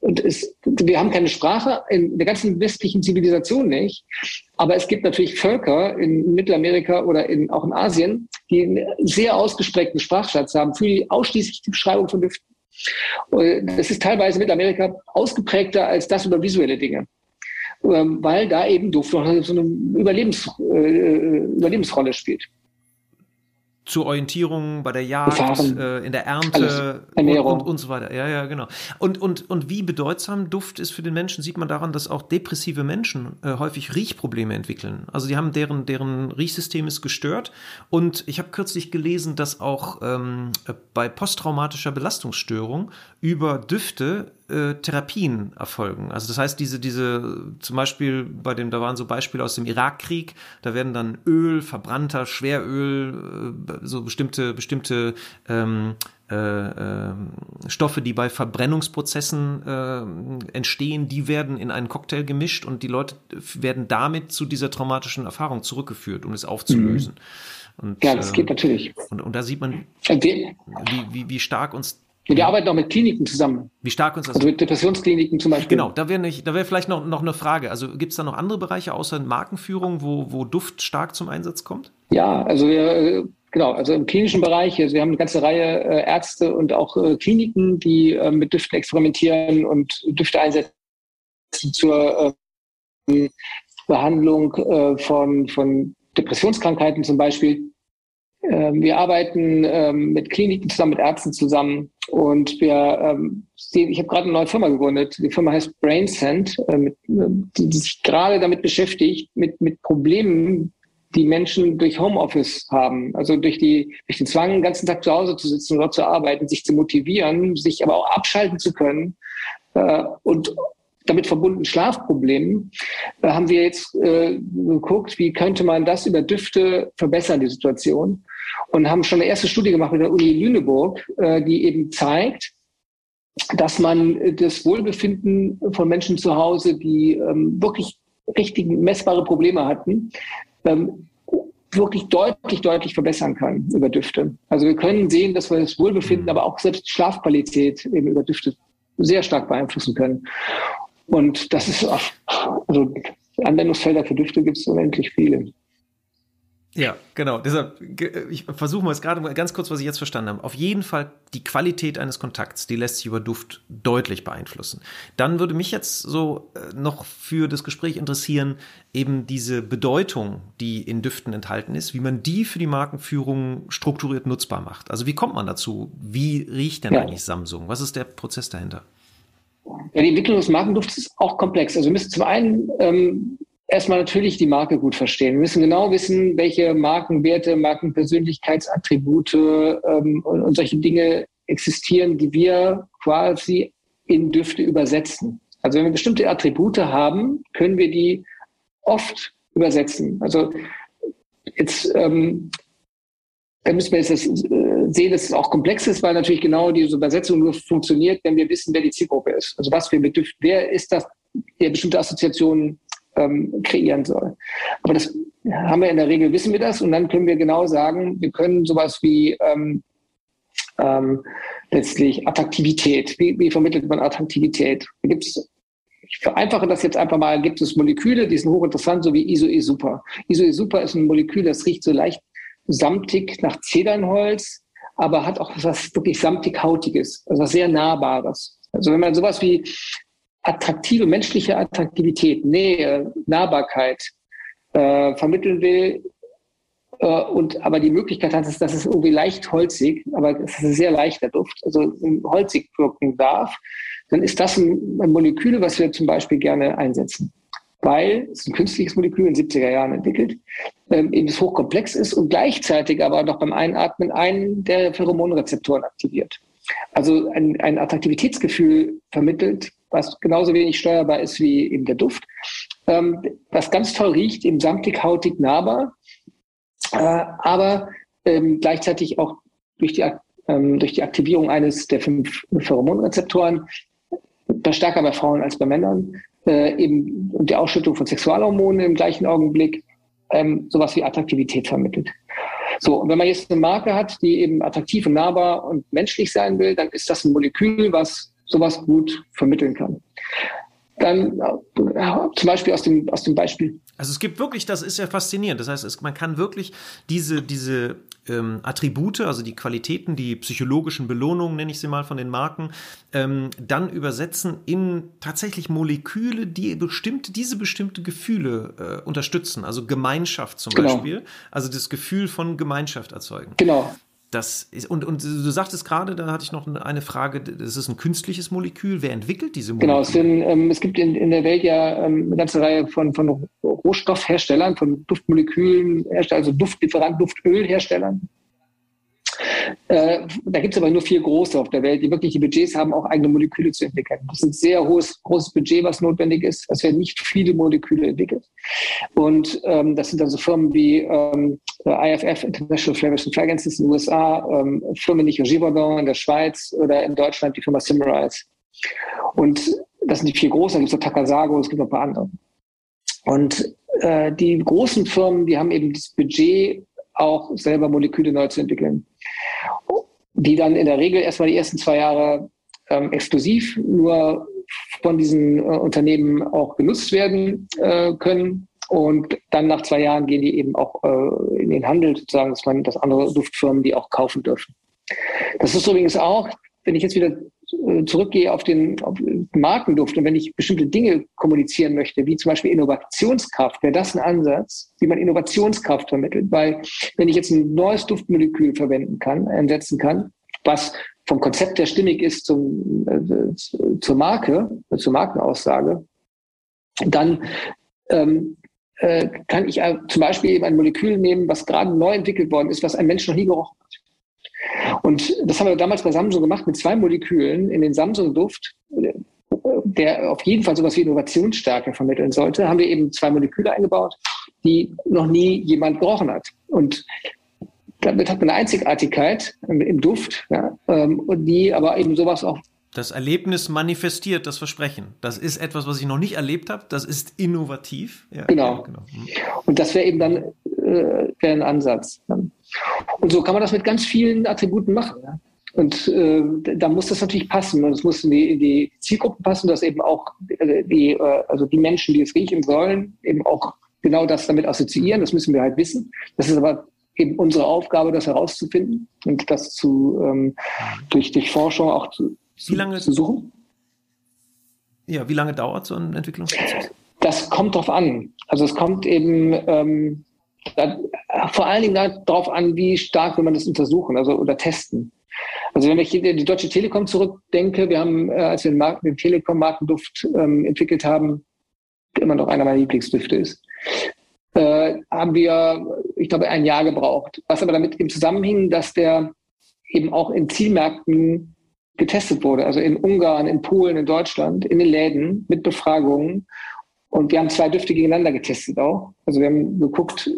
und es, wir haben keine Sprache in der ganzen westlichen Zivilisation nicht. Aber es gibt natürlich Völker in Mittelamerika oder in, auch in Asien, die einen sehr ausgeprägten Sprachschatz haben für die ausschließlich die Beschreibung von Düften. Und es ist teilweise Mittelamerika ausgeprägter als das über visuelle Dinge, weil da eben Duft noch so eine Überlebens, äh, Überlebensrolle spielt. Zur Orientierung bei der Jagd, äh, in der Ernte und, und, und so weiter. Ja, ja, genau. Und, und, und wie bedeutsam Duft ist für den Menschen, sieht man daran, dass auch depressive Menschen äh, häufig Riechprobleme entwickeln. Also die haben deren, deren Riechsystem ist gestört. Und ich habe kürzlich gelesen, dass auch ähm, bei posttraumatischer Belastungsstörung über Düfte Äh, Therapien erfolgen. Also das heißt, diese, diese, zum Beispiel bei dem, da waren so Beispiele aus dem Irakkrieg, da werden dann Öl, verbrannter Schweröl, äh, so bestimmte, bestimmte ähm, äh, äh, Stoffe, die bei Verbrennungsprozessen äh, entstehen, die werden in einen Cocktail gemischt und die Leute werden damit zu dieser traumatischen Erfahrung zurückgeführt, um es aufzulösen. Mhm. Und, ja, das äh, geht natürlich. Und, und da sieht man, okay. wie, wie, wie stark uns Wir arbeiten auch mit Kliniken zusammen. Wie stark uns das... Also mit Depressionskliniken zum Beispiel. Genau, da wäre da wär vielleicht noch, noch eine Frage. Also gibt es da noch andere Bereiche außer Markenführung, wo, wo Duft stark zum Einsatz kommt? Ja, also wir, genau, also im klinischen Bereich, also wir haben eine ganze Reihe Ärzte und auch Kliniken, die mit Düften experimentieren und Düfte einsetzen zur Behandlung von, von Depressionskrankheiten zum Beispiel. Wir arbeiten ähm, mit Kliniken zusammen, mit Ärzten zusammen und wir ähm, sehen, ich habe gerade eine neue Firma gegründet. Die Firma heißt Brain Scent, äh, mit, die, die sich gerade damit beschäftigt, mit, mit Problemen, die Menschen durch Homeoffice haben. Also durch, die, durch den Zwang, den ganzen Tag zu Hause zu sitzen und dort zu arbeiten, sich zu motivieren, sich aber auch abschalten zu können äh, und damit verbundenen Schlafproblemen, äh, haben wir jetzt äh, geguckt, wie könnte man das über Düfte verbessern, die Situation. Und haben schon eine erste Studie gemacht mit der Uni Lüneburg, die eben zeigt, dass man das Wohlbefinden von Menschen zu Hause, die wirklich richtig messbare Probleme hatten, wirklich deutlich, deutlich verbessern kann über Düfte. Also wir können sehen, dass wir das Wohlbefinden, aber auch selbst Schlafqualität eben über Düfte sehr stark beeinflussen können. Und das ist auch, also Anwendungsfelder für Düfte gibt es unendlich viele. Ja, genau. Deshalb, ich versuche mal jetzt gerade ganz kurz, was ich jetzt verstanden habe. Auf jeden Fall die Qualität eines Kontakts, die lässt sich über Duft deutlich beeinflussen. Dann würde mich jetzt so noch für das Gespräch interessieren, eben diese Bedeutung, die in Düften enthalten ist, wie man die für die Markenführung strukturiert nutzbar macht. Also wie kommt man dazu? Wie riecht denn ja. eigentlich Samsung? Was ist der Prozess dahinter? Ja, die Entwicklung des Markendufts ist auch komplex. Also wir müssen zum einen ähm, erstmal natürlich die Marke gut verstehen. Wir müssen genau wissen, welche Markenwerte, Markenpersönlichkeitsattribute ähm, und, und solche Dinge existieren, die wir quasi in Düfte übersetzen. Also wenn wir bestimmte Attribute haben, können wir die oft übersetzen. Also jetzt ähm, da müssen wir jetzt das, äh, sehen, dass es auch komplex ist, weil natürlich genau diese Übersetzung nur funktioniert, wenn wir wissen, wer die Zielgruppe ist. Also was wir mit Düften, wer ist das, der bestimmte Assoziationen ähm, kreieren soll. Aber das haben wir in der Regel, wissen wir das, und dann können wir genau sagen, wir können sowas wie ähm, ähm, letztlich Attraktivität, wie, wie vermittelt man Attraktivität? Da gibt's, ich vereinfache das jetzt einfach mal, gibt es Moleküle, die sind hochinteressant, so wie Isoe-Super. Isoe-Super ist ein Molekül, das riecht so leicht samtig nach Zedernholz, aber hat auch was wirklich samtig-hautiges, also was sehr Nahbares. Also wenn man sowas wie attraktive, menschliche Attraktivität, Nähe, Nahbarkeit äh, vermitteln will, äh, und aber die Möglichkeit hat, dass, dass es irgendwie leicht holzig, aber es ist ein sehr leichter Duft, also holzig wirken darf, dann ist das ein, ein Molekül, was wir zum Beispiel gerne einsetzen. Weil es ein künstliches Molekül in den siebziger Jahren entwickelt, ähm, eben das hochkomplex ist und gleichzeitig aber noch beim Einatmen einen der Pheromonrezeptoren aktiviert. Also ein, ein Attraktivitätsgefühl vermittelt, was genauso wenig steuerbar ist wie eben der Duft, ähm, was ganz toll riecht, eben samtig, hautig, nahbar, äh, aber ähm, gleichzeitig auch durch die, ähm, durch die Aktivierung eines der fünf Pheromonrezeptoren, stärker bei Frauen als bei Männern, Äh, eben und die Ausschüttung von Sexualhormonen im gleichen Augenblick ähm, sowas wie Attraktivität vermittelt. So, und wenn man jetzt eine Marke hat, die eben attraktiv und nahbar und menschlich sein will, dann ist das ein Molekül, was sowas gut vermitteln kann. Dann äh, zum Beispiel aus dem, aus dem Beispiel. Also es gibt wirklich, das ist ja faszinierend, das heißt, es, man kann wirklich diese, diese ähm, Attribute, also die Qualitäten, die psychologischen Belohnungen, nenne ich sie mal, von den Marken, ähm, dann übersetzen in tatsächlich Moleküle, die bestimmte, diese bestimmte Gefühle äh, unterstützen, also Gemeinschaft zum genau. Beispiel, also das Gefühl von Gemeinschaft erzeugen. Genau. Das ist, und, und du sagtest gerade, da hatte ich noch eine Frage, das ist ein künstliches Molekül. Wer entwickelt diese Moleküle? Genau, es, sind, ähm, es gibt in, in der Welt ja ähm, eine ganze Reihe von, von Rohstoffherstellern, von Duftmolekülen, also Duftlieferanten, Duftölherstellern. Äh, da gibt es aber nur vier große auf der Welt, die wirklich die Budgets haben, auch eigene Moleküle zu entwickeln. Das ist ein sehr hohes, großes Budget, was notwendig ist. Es werden nicht viele Moleküle entwickelt. Und ähm, das sind dann so Firmen wie ähm, I F F, International Flavors and Fragrances in den U S A, ähm, Firmen wie Givaudan in der Schweiz oder in Deutschland die Firma Symrise. Und das sind die vier großen, dann gibt es noch Takasago, es gibt noch ein paar andere. Und äh, die großen Firmen, die haben eben das Budget, auch selber Moleküle neu zu entwickeln, die dann in der Regel erstmal die ersten zwei Jahre ähm, exklusiv nur von diesen äh, Unternehmen auch genutzt werden äh, können. Und dann nach zwei Jahren gehen die eben auch äh, in den Handel, sozusagen, dass man das andere Duftfirmen die auch kaufen dürfen. Das ist übrigens auch, wenn ich jetzt wieder zurückgehe auf den, auf den Markenduft und wenn ich bestimmte Dinge kommunizieren möchte, wie zum Beispiel Innovationskraft, wäre das ein Ansatz, wie man Innovationskraft vermittelt. Weil wenn ich jetzt ein neues Duftmolekül verwenden kann, einsetzen kann, was vom Konzept her stimmig ist zum, äh, zur Marke, zur Markenaussage, dann ähm, äh, kann ich äh, zum Beispiel eben ein Molekül nehmen, was gerade neu entwickelt worden ist, was ein Mensch noch nie gerochen hat. Und das haben wir damals bei Samsung gemacht mit zwei Molekülen in den Samsung-Duft, der auf jeden Fall sowas wie Innovationsstärke vermitteln sollte, haben wir eben zwei Moleküle eingebaut, die noch nie jemand gerochen hat. Und damit hat man eine Einzigartigkeit im Duft, ja, und die aber eben sowas auch. Das Erlebnis manifestiert das Versprechen. Das ist etwas, was ich noch nicht erlebt habe. Das ist innovativ. Ja, genau. Ja, genau. Mhm. Und das wäre eben dann äh, wär ein Ansatz. Und so kann man das mit ganz vielen Attributen machen. Und äh, da muss das natürlich passen. Und es muss in die, in die Zielgruppen passen, dass eben auch die, also die Menschen, die es riechen sollen, eben auch genau das damit assoziieren. Das müssen wir halt wissen. Das ist aber eben unsere Aufgabe, das herauszufinden und das zu ähm, durch, durch Forschung auch zu, wie lange, zu suchen. Ja, wie lange dauert so ein Entwicklungsprozess? Das kommt drauf an. Also es kommt eben... Ähm, Da, vor allen Dingen darauf an, wie stark will man das untersuchen, also oder testen. Also wenn ich die Deutsche Telekom zurückdenke, wir haben, als wir den, Marken, den Telekom-Markenduft ähm, entwickelt haben, der immer noch einer meiner Lieblingsdüfte ist, äh, haben wir, ich glaube, ein Jahr gebraucht. Was aber damit im Zusammenhang, dass der eben auch in Zielmärkten getestet wurde, also in Ungarn, in Polen, in Deutschland, in den Läden mit Befragungen. Und wir haben zwei Düfte gegeneinander getestet auch. Also wir haben geguckt,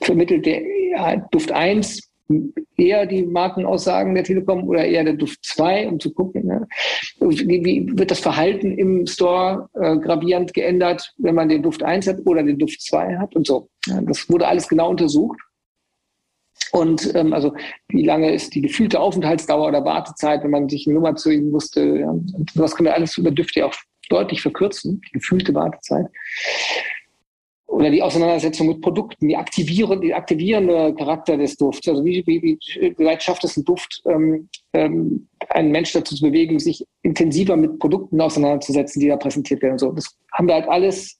vermittelt der ja, Duft eins eher die Markenaussagen der Telekom oder eher der Duft zwei, um zu gucken, ne? Wie, wie wird das Verhalten im Store äh, gravierend geändert, wenn man den Duft eins hat oder den Duft zwei hat und so. Ja, das wurde alles genau untersucht. Und ähm, also wie lange ist die gefühlte Aufenthaltsdauer oder Wartezeit, wenn man sich eine Nummer zulegen musste. Ja? Das können wir alles über Düfte auch deutlich verkürzen, die gefühlte Wartezeit. Oder die Auseinandersetzung mit Produkten, die aktivierende, die aktivierende Charakter des Dufts. Also wie, wie, wie schafft es ein Duft, ähm, ähm, einen Menschen dazu zu bewegen, sich intensiver mit Produkten auseinanderzusetzen, die da präsentiert werden. Und so. Das haben wir halt alles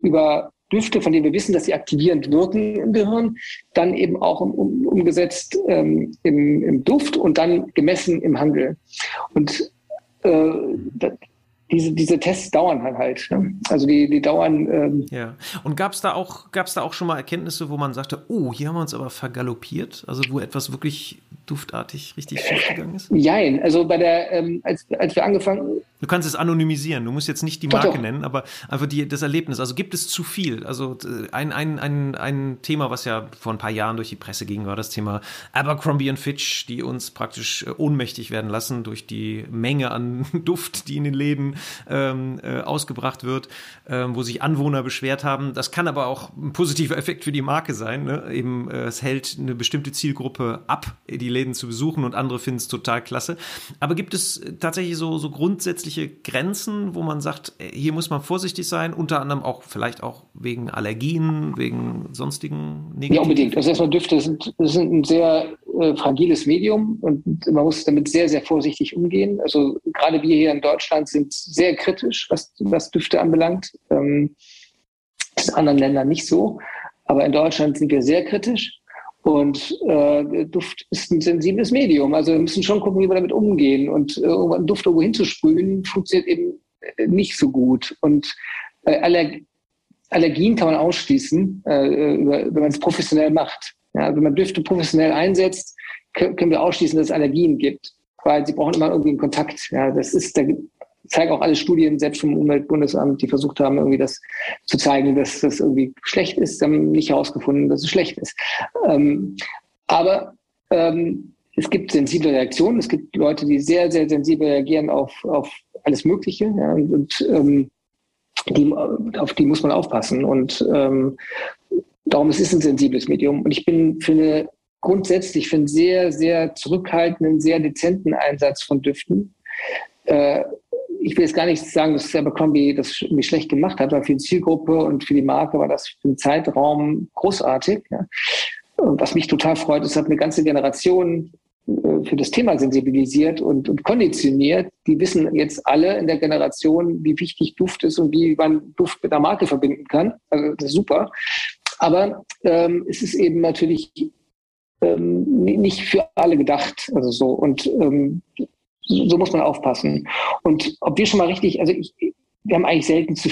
über Düfte, von denen wir wissen, dass sie aktivierend wirken im Gehirn, dann eben auch um, um, umgesetzt ähm, im, im Duft und dann gemessen im Handel. Und äh, das, Diese, diese Tests dauern halt halt. Ne? Also die, die dauern. Ähm ja. Und gab es da auch, gab es da auch schon mal Erkenntnisse, wo man sagte, oh, hier haben wir uns aber vergaloppiert? Also wo etwas wirklich duftartig richtig schiefgegangen ist? Nein, also bei der, ähm, als, als wir angefangen. Du kannst es anonymisieren, du musst jetzt nicht die Marke doch, doch. nennen, aber einfach die, das Erlebnis. Also gibt es zu viel? Also ein, ein, ein, ein Thema, was ja vor ein paar Jahren durch die Presse ging, war das Thema Abercrombie und Fitch, die uns praktisch ohnmächtig werden lassen durch die Menge an Duft, die in den Läden Ähm, äh, ausgebracht wird, ähm, wo sich Anwohner beschwert haben. Das kann aber auch ein positiver Effekt für die Marke sein. Ne? Eben, äh, es hält eine bestimmte Zielgruppe ab, die Läden zu besuchen und andere finden es total klasse. Aber gibt es tatsächlich so, so grundsätzliche Grenzen, wo man sagt, hier muss man vorsichtig sein, unter anderem auch vielleicht auch wegen Allergien, wegen sonstigen Negativen? Ja, unbedingt. Also erstmal Düfte sind, sind ein sehr äh, fragiles Medium und man muss damit sehr, sehr vorsichtig umgehen. Also gerade wir hier in Deutschland sind sehr kritisch, was, was Düfte anbelangt. Ähm, das ist in anderen Ländern nicht so. Aber in Deutschland sind wir sehr kritisch. Und äh, Duft ist ein sensibles Medium. Also wir müssen schon gucken, wie wir damit umgehen. Und äh, einen Duft irgendwo hinzusprühen, funktioniert eben nicht so gut. Und äh, Aller- Allergien kann man ausschließen, äh, über, wenn man es professionell macht. Ja, wenn man Düfte professionell einsetzt, k- können wir ausschließen, dass es Allergien gibt. Weil sie brauchen immer irgendwie einen Kontakt. Ja, das ist der zeigen auch alle Studien, selbst vom Umweltbundesamt, die versucht haben, irgendwie das zu zeigen, dass das irgendwie schlecht ist, haben nicht herausgefunden, dass es schlecht ist. Ähm, aber ähm, es gibt sensible Reaktionen. Es gibt Leute, die sehr, sehr sensibel reagieren auf, auf alles Mögliche. Ja, und und ähm, die, auf die muss man aufpassen. Und ähm, darum es ist ein sensibles Medium. Und ich bin für eine, grundsätzlich für einen sehr, sehr zurückhaltenden, sehr dezenten Einsatz von Düften. Äh, Ich will jetzt gar nicht sagen, dass Abercrombie das mich schlecht gemacht hat, weil für die Zielgruppe und für die Marke war das für den Zeitraum großartig. Ja. Was mich total freut, ist, hat eine ganze Generation für das Thema sensibilisiert und, und konditioniert. Die wissen jetzt alle in der Generation, wie wichtig Duft ist und wie man Duft mit einer Marke verbinden kann. Also das ist super. Aber ähm, es ist eben natürlich ähm, nicht für alle gedacht. Also so und ähm, so muss man aufpassen. Und ob wir schon mal richtig, also ich, wir haben eigentlich selten zu,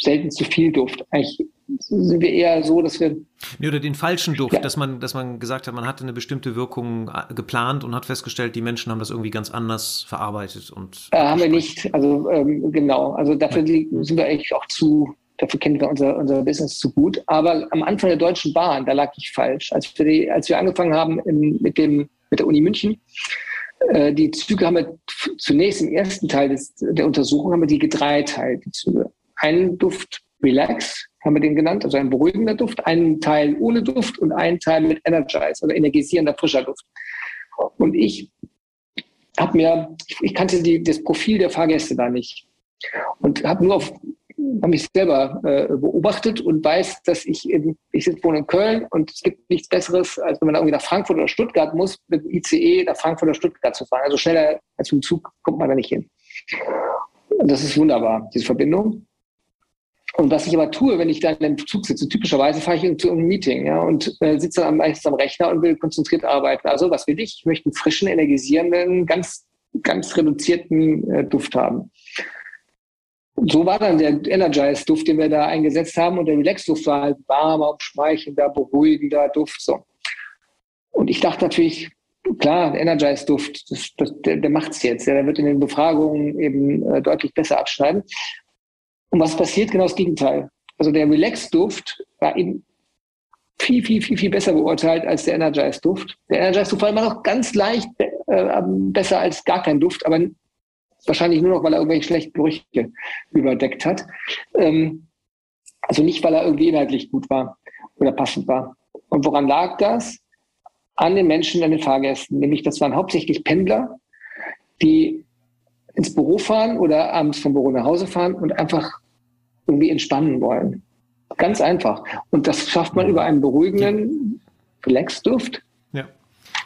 selten zu viel Duft. Eigentlich sind wir eher so, dass wir... Nee, oder den falschen Duft, ja. dass man dass man gesagt hat, man hatte eine bestimmte Wirkung geplant und hat festgestellt, die Menschen haben das irgendwie ganz anders verarbeitet. Und äh, haben wir nicht, also ähm, genau. Also dafür ja. sind wir eigentlich auch zu... Dafür kennen wir unser, unser Business zu gut. Aber am Anfang der Deutschen Bahn, da lag ich falsch. Als wir, die, als wir angefangen haben in, mit, dem, mit der Uni München, die Züge haben wir zunächst im ersten Teil des, der Untersuchung haben wir die gedreiteilt, die Züge. Einen Duft Relax, haben wir den genannt, also ein beruhigender Duft, einen Teil ohne Duft und einen Teil mit Energize, also energisierender, frischer Duft. Und ich habe mir, ich, ich kannte die, das Profil der Fahrgäste da nicht und habe nur auf, habe mich selber äh, beobachtet und weiß, dass ich eben, ich sitze wohl in Köln und es gibt nichts Besseres, als wenn man irgendwie nach Frankfurt oder Stuttgart muss, mit dem I C E nach Frankfurt oder Stuttgart zu fahren. Also schneller als mit dem Zug kommt man da nicht hin. Und das ist wunderbar, diese Verbindung. Und was ich aber tue, wenn ich da in einem Zug sitze, typischerweise fahre ich zu einem Meeting, ja, und äh, sitze dann meistens am Rechner und will konzentriert arbeiten. Also was will ich? Ich möchte einen frischen, energisierenden, ganz, ganz reduzierten äh, Duft haben. So war dann der Energize-Duft, den wir da eingesetzt haben, und der Relax-Duft war halt warmer, umschmeichelnder, beruhigender Duft. So. Und ich dachte natürlich, klar, der Energize-Duft, das, das, der, der macht's jetzt, ja, der wird in den Befragungen eben äh, deutlich besser abschneiden. Und was passiert? Genau das Gegenteil. Also der Relax-Duft war eben viel, viel, viel, viel besser beurteilt als der Energize-Duft. Der Energize-Duft war immer noch ganz leicht äh, besser als gar kein Duft, aber wahrscheinlich nur noch, weil er irgendwelche schlechten Gerüche überdeckt hat. Ähm, also nicht, weil er irgendwie inhaltlich gut war oder passend war. Und woran lag das? An den Menschen, an den Fahrgästen. Nämlich, das waren hauptsächlich Pendler, die ins Büro fahren oder abends vom Büro nach Hause fahren und einfach irgendwie entspannen wollen. Ganz einfach. Und das schafft man über einen beruhigenden Relax-Duft. Ja.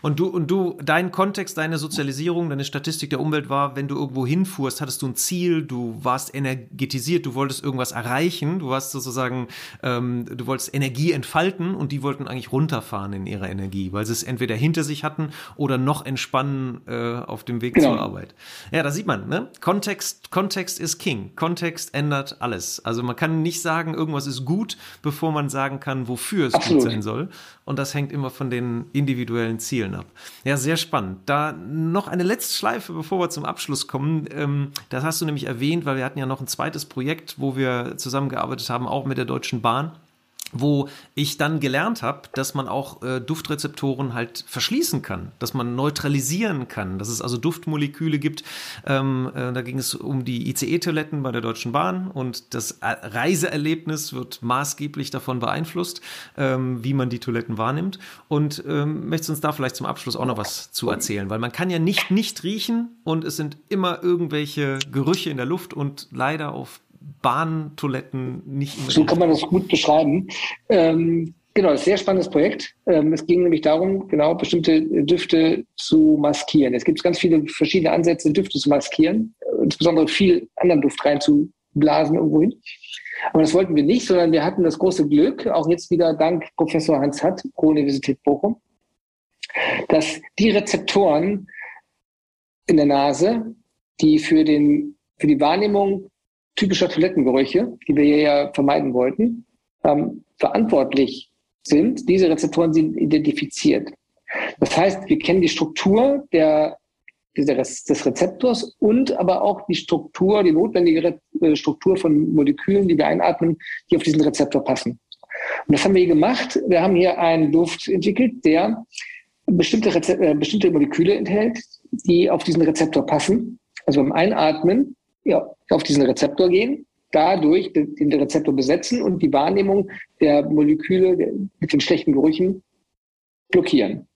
Und du, und du, dein Kontext, deine Sozialisierung, deine Statistik der Umwelt war, wenn du irgendwo hinfuhrst, hattest du ein Ziel, du warst energetisiert, du wolltest irgendwas erreichen, du warst sozusagen, ähm, du wolltest Energie entfalten, und die wollten eigentlich runterfahren in ihrer Energie, weil sie es entweder hinter sich hatten oder noch entspannen äh, auf dem Weg genau zur Arbeit. Ja, da sieht man, ne? Kontext, Kontext ist King. Kontext ändert alles. Also man kann nicht sagen, irgendwas ist gut, bevor man sagen kann, wofür es Absolut. gut sein soll. Und das hängt immer von den individuellen Zielen ab. Ja, sehr spannend. Da noch eine letzte Schleife, bevor wir zum Abschluss kommen. Das hast du nämlich erwähnt, weil wir hatten ja noch ein zweites Projekt, wo wir zusammengearbeitet haben, auch mit der Deutschen Bahn, wo ich dann gelernt habe, dass man auch äh, Duftrezeptoren halt verschließen kann, dass man neutralisieren kann, dass es also Duftmoleküle gibt. Ähm, äh, da ging es um die I C E-Toiletten bei der Deutschen Bahn, und das Reiseerlebnis wird maßgeblich davon beeinflusst, ähm, wie man die Toiletten wahrnimmt. Und ähm, möchtest du uns da vielleicht zum Abschluss auch noch was zu erzählen? Weil man kann ja nicht nicht riechen, und es sind immer irgendwelche Gerüche in der Luft und leider auf Bahntoiletten nicht unbedingt. So kann man das gut beschreiben. Ähm, genau, das ist ein sehr spannendes Projekt. Ähm, es ging nämlich darum, genau bestimmte Düfte zu maskieren. Es gibt ganz viele verschiedene Ansätze, Düfte zu maskieren, insbesondere viel anderen Duft reinzublasen irgendwo hin. Aber das wollten wir nicht, sondern wir hatten das große Glück, auch jetzt wieder dank Professor Hans Hatt, Ruhr-Universität Bochum, dass die Rezeptoren in der Nase, die für, den, für die Wahrnehmung typischer Toilettengerüche, die wir ja vermeiden wollten, ähm, verantwortlich sind. Diese Rezeptoren sind identifiziert. Das heißt, wir kennen die Struktur der, der, des Rezeptors und aber auch die Struktur, die notwendige Re- Struktur von Molekülen, die wir einatmen, die auf diesen Rezeptor passen. Und das haben wir hier gemacht. Wir haben hier einen Duft entwickelt, der bestimmte, Rezep- äh, bestimmte Moleküle enthält, die auf diesen Rezeptor passen. Also beim Einatmen, ja, auf diesen Rezeptor gehen, dadurch den, den Rezeptor besetzen und die Wahrnehmung der Moleküle mit den schlechten Gerüchen blockieren.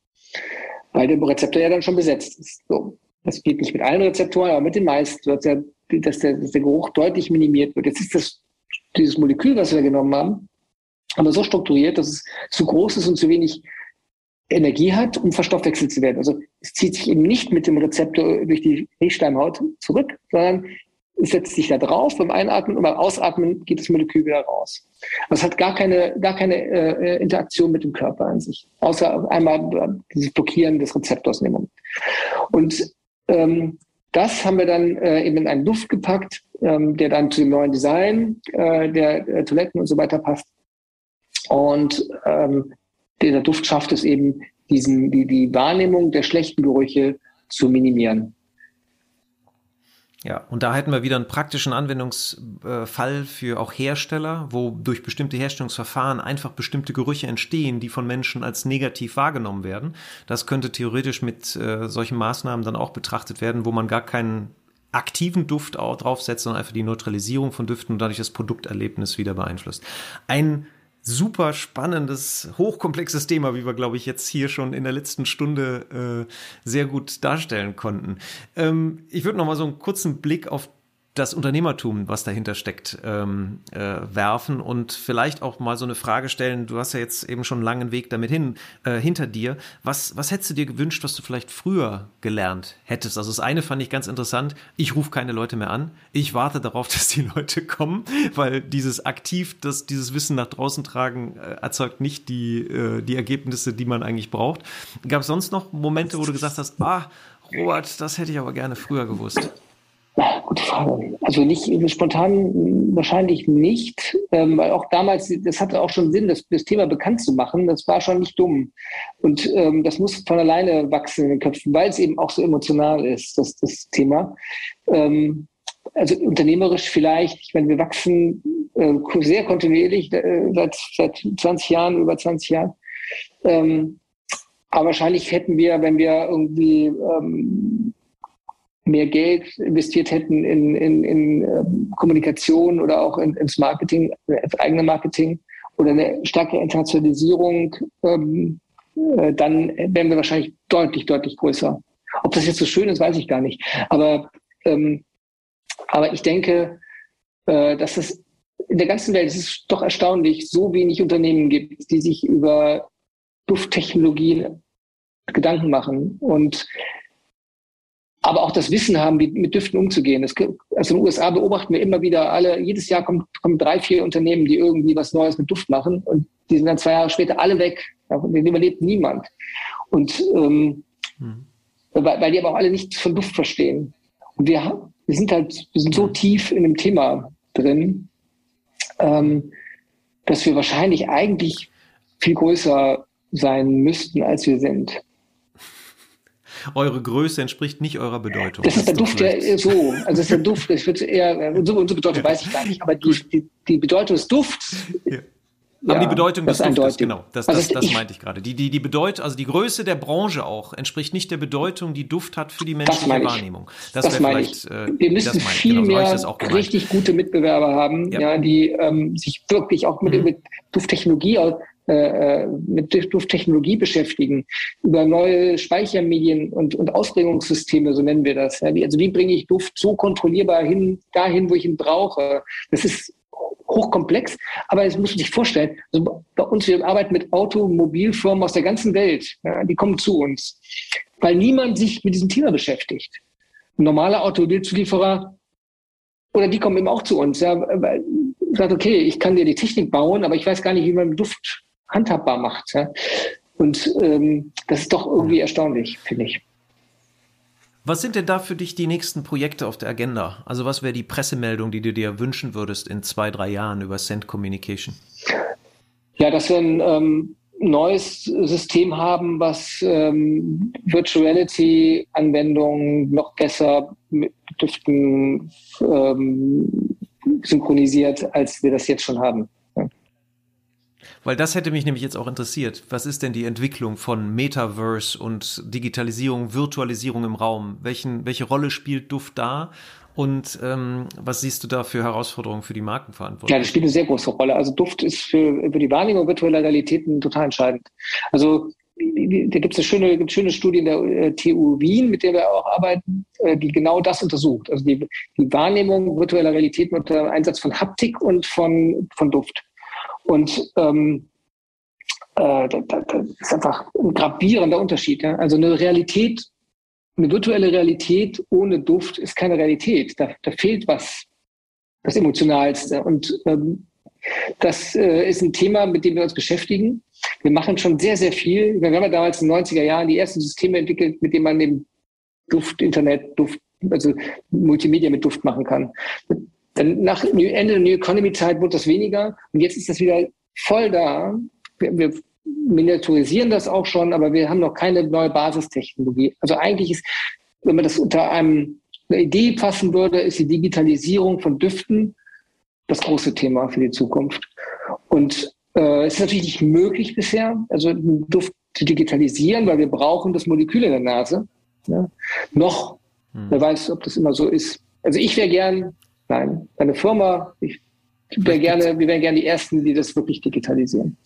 Weil der Rezeptor ja dann schon besetzt ist. So. Das geht nicht mit allen Rezeptoren, aber mit den meisten, dass der, dass der, dass der Geruch deutlich minimiert wird. Jetzt ist das, dieses Molekül, was wir genommen haben, aber so strukturiert, dass es zu groß ist und zu wenig Energie hat, um verstoffwechselt zu werden. Also es zieht sich eben nicht mit dem Rezeptor durch die Riechschleimhaut zurück, sondern es setzt sich da drauf, beim Einatmen und beim Ausatmen geht das Molekül wieder raus. Also es hat gar keine, gar keine äh, Interaktion mit dem Körper an sich, außer einmal dieses Blockieren des Rezeptors in dem Moment. Und ähm, das haben wir dann äh, eben in einen Duft gepackt, ähm, der dann zu dem neuen Design äh, der äh, Toiletten und so weiter passt. Und ähm, dieser Duft schafft es eben, diesen, die, die Wahrnehmung der schlechten Gerüche zu minimieren. Ja, und da hätten wir wieder einen praktischen Anwendungsfall für auch Hersteller, wo durch bestimmte Herstellungsverfahren einfach bestimmte Gerüche entstehen, die von Menschen als negativ wahrgenommen werden. Das könnte theoretisch mit äh, solchen Maßnahmen dann auch betrachtet werden, wo man gar keinen aktiven Duft auch draufsetzt, sondern einfach die Neutralisierung von Düften und dadurch das Produkterlebnis wieder beeinflusst. Ein super spannendes, hochkomplexes Thema, wie wir, glaube ich, jetzt hier schon in der letzten Stunde äh, sehr gut darstellen konnten. Ähm, ich würde noch mal so einen kurzen Blick auf das Unternehmertum, was dahinter steckt, ähm, äh, werfen und vielleicht auch mal so eine Frage stellen. Du hast ja jetzt eben schon einen langen Weg damit hin, äh, hinter dir. Was, was hättest du dir gewünscht, was du vielleicht früher gelernt hättest? Also das eine fand ich ganz interessant. Ich rufe keine Leute mehr an. Ich warte darauf, dass die Leute kommen, weil dieses aktiv, das, dieses Wissen nach draußen tragen, äh, erzeugt nicht die, äh, die Ergebnisse, die man eigentlich braucht. Gab es sonst noch Momente, wo du gesagt hast, ah, Robert, das hätte ich aber gerne früher gewusst? Gute Frage. Also nicht spontan wahrscheinlich nicht, ähm, weil auch damals, das hatte auch schon Sinn, das, das Thema bekannt zu machen, das war schon nicht dumm. Und ähm, das muss von alleine wachsen in den Köpfen, weil es eben auch so emotional ist, das, das Thema. Ähm, also unternehmerisch vielleicht, ich meine, wir wachsen äh, sehr kontinuierlich äh, seit, seit zwanzig Jahren, über zwanzig Jahren. Ähm, aber wahrscheinlich hätten wir, wenn wir irgendwie... Ähm, mehr Geld investiert hätten in, in, in Kommunikation oder auch in, ins Marketing, ins eigene Marketing oder eine starke Internationalisierung, ähm, äh, dann wären wir wahrscheinlich deutlich, deutlich größer. Ob das jetzt so schön ist, weiß ich gar nicht. Aber, ähm, aber ich denke, äh, dass es in der ganzen Welt, es ist doch erstaunlich, so wenig Unternehmen gibt, die sich über Dufttechnologien Gedanken machen und aber auch das Wissen haben, wie mit Düften umzugehen. Das, also in den U S A beobachten wir immer wieder alle, jedes Jahr kommen, kommen drei, vier Unternehmen, die irgendwie was Neues mit Duft machen und die sind dann zwei Jahre später alle weg. Davon überlebt niemand. Und ähm, mhm. weil, weil die aber auch alle nichts von Duft verstehen. Und wir, wir sind halt wir sind so tief in dem Thema drin, ähm, dass wir wahrscheinlich eigentlich viel größer sein müssten, als wir sind. Eure Größe entspricht nicht eurer Bedeutung. Das ist der Duft ja so. Also das ist der Duft, das wird eher, unsere Bedeutung ja. weiß ich gar nicht, aber die, die, die Bedeutung des Dufts. Ja. Aber ja, die Bedeutung des Duftes, genau. Das, das, also das, das meinte ich gerade. Die, die, die Bedeutung, also die Größe der Branche auch entspricht nicht der Bedeutung, die Duft hat für die menschliche Wahrnehmung. Das, das meine ich. Äh, Wir müssen viel genau, mehr so richtig gute Mitbewerber haben, ja. Ja, die ähm, sich wirklich auch mit, mhm. mit Dufttechnologie aus. mit Dufttechnologie beschäftigen, über neue Speichermedien und, und Ausbringungssysteme, so nennen wir das. Ja, wie, also wie bringe ich Duft so kontrollierbar hin, dahin, wo ich ihn brauche? Das ist hochkomplex, aber das muss man sich vorstellen. Also bei uns, wir arbeiten mit Automobilfirmen aus der ganzen Welt. Ja, die kommen zu uns, weil niemand sich mit diesem Thema beschäftigt. Ein normaler Automobilzulieferer oder die kommen eben auch zu uns. Ja, weil, sagt, okay, ich kann dir die Technik bauen, aber ich weiß gar nicht, wie man Duft handhabbar macht. Ja? Und ähm, das ist doch irgendwie erstaunlich, finde ich. Was sind denn da für dich die nächsten Projekte auf der Agenda? Also was wäre die Pressemeldung, die du dir wünschen würdest in zwei, drei Jahren über Scentcommunication? Ja, dass wir ein ähm, neues System haben, was ähm, Virtuality-Anwendungen noch besser mit Düften ähm, synchronisiert, als wir das jetzt schon haben. Weil das hätte mich nämlich jetzt auch interessiert. Was ist denn die Entwicklung von Metaverse und Digitalisierung, Virtualisierung im Raum? Welchen, welche Rolle spielt Duft da? Und ähm, was siehst du da für Herausforderungen für die Markenverantwortlichen? Ja, das spielt eine sehr große Rolle. Also Duft ist für, für die Wahrnehmung virtueller Realitäten total entscheidend. Also da gibt es eine schöne, eine schöne Studie in der äh, T U Wien, mit der wir auch arbeiten, äh, die genau das untersucht. Also die, die Wahrnehmung virtueller Realitäten unter Einsatz von Haptik und von, von Duft. Und ähm, äh, das, das ist einfach ein gravierender Unterschied. Ja? Also eine Realität, eine virtuelle Realität ohne Duft ist keine Realität. Da, da fehlt was, das Emotionalste. Und ähm, das äh, ist ein Thema, mit dem wir uns beschäftigen. Wir machen schon sehr, sehr viel. Wir haben ja damals in den neunziger Jahren die ersten Systeme entwickelt, mit denen man eben Duft, Internet, Duft, also Multimedia mit Duft machen kann. Dann nach Ende der New Economy-Zeit wurde das weniger und jetzt ist das wieder voll da. Wir, wir miniaturisieren das auch schon, aber wir haben noch keine neue Basistechnologie. Also eigentlich ist, wenn man das unter einem, eine Idee fassen würde, ist die Digitalisierung von Düften das große Thema für die Zukunft. Und äh, es ist natürlich nicht möglich bisher, also einen Duft zu digitalisieren, weil wir brauchen das Molekül in der Nase. Ja? Noch, hm. wer weiß, ob das immer so ist. Also ich wäre gern... Nein, eine Firma, ich wär gerne, wir wären gerne die Ersten, die das wirklich digitalisieren.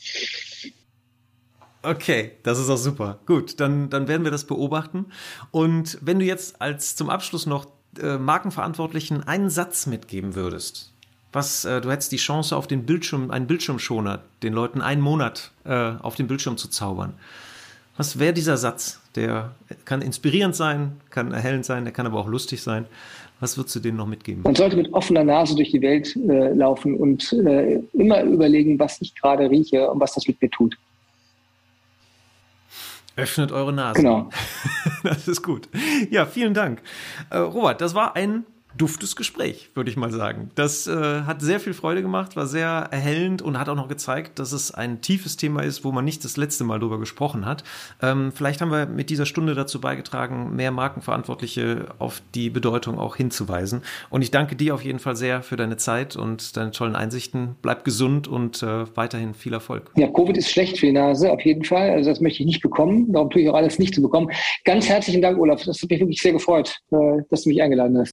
Okay, das ist auch super. Gut, dann, dann werden wir das beobachten. Und wenn du jetzt als zum Abschluss noch äh, Markenverantwortlichen einen Satz mitgeben würdest, was äh, du hättest die Chance auf den Bildschirm, einen Bildschirmschoner, den Leuten einen Monat äh, auf den Bildschirm zu zaubern. Was wäre dieser Satz? Der kann inspirierend sein, kann erhellend sein, der kann aber auch lustig sein. Was würdest du denen noch mitgeben? Man sollte mit offener Nase durch die Welt äh, laufen und äh, immer überlegen, was ich gerade rieche und was das mit mir tut. Öffnet eure Nase. Genau. Das ist gut. Ja, vielen Dank. Äh, Robert, das war ein duftes Gespräch, würde ich mal sagen. Das äh, hat sehr viel Freude gemacht, war sehr erhellend und hat auch noch gezeigt, dass es ein tiefes Thema ist, wo man nicht das letzte Mal drüber gesprochen hat. Ähm, vielleicht haben wir mit dieser Stunde dazu beigetragen, mehr Markenverantwortliche auf die Bedeutung auch hinzuweisen. Und ich danke dir auf jeden Fall sehr für deine Zeit und deine tollen Einsichten. Bleib gesund und äh, weiterhin viel Erfolg. Ja, Covid ist schlecht für die Nase, auf jeden Fall. Also das möchte ich nicht bekommen. Darum tue ich auch alles nicht zu bekommen. Ganz herzlichen Dank, Olaf. Das hat mich wirklich sehr gefreut, äh, dass du mich eingeladen hast.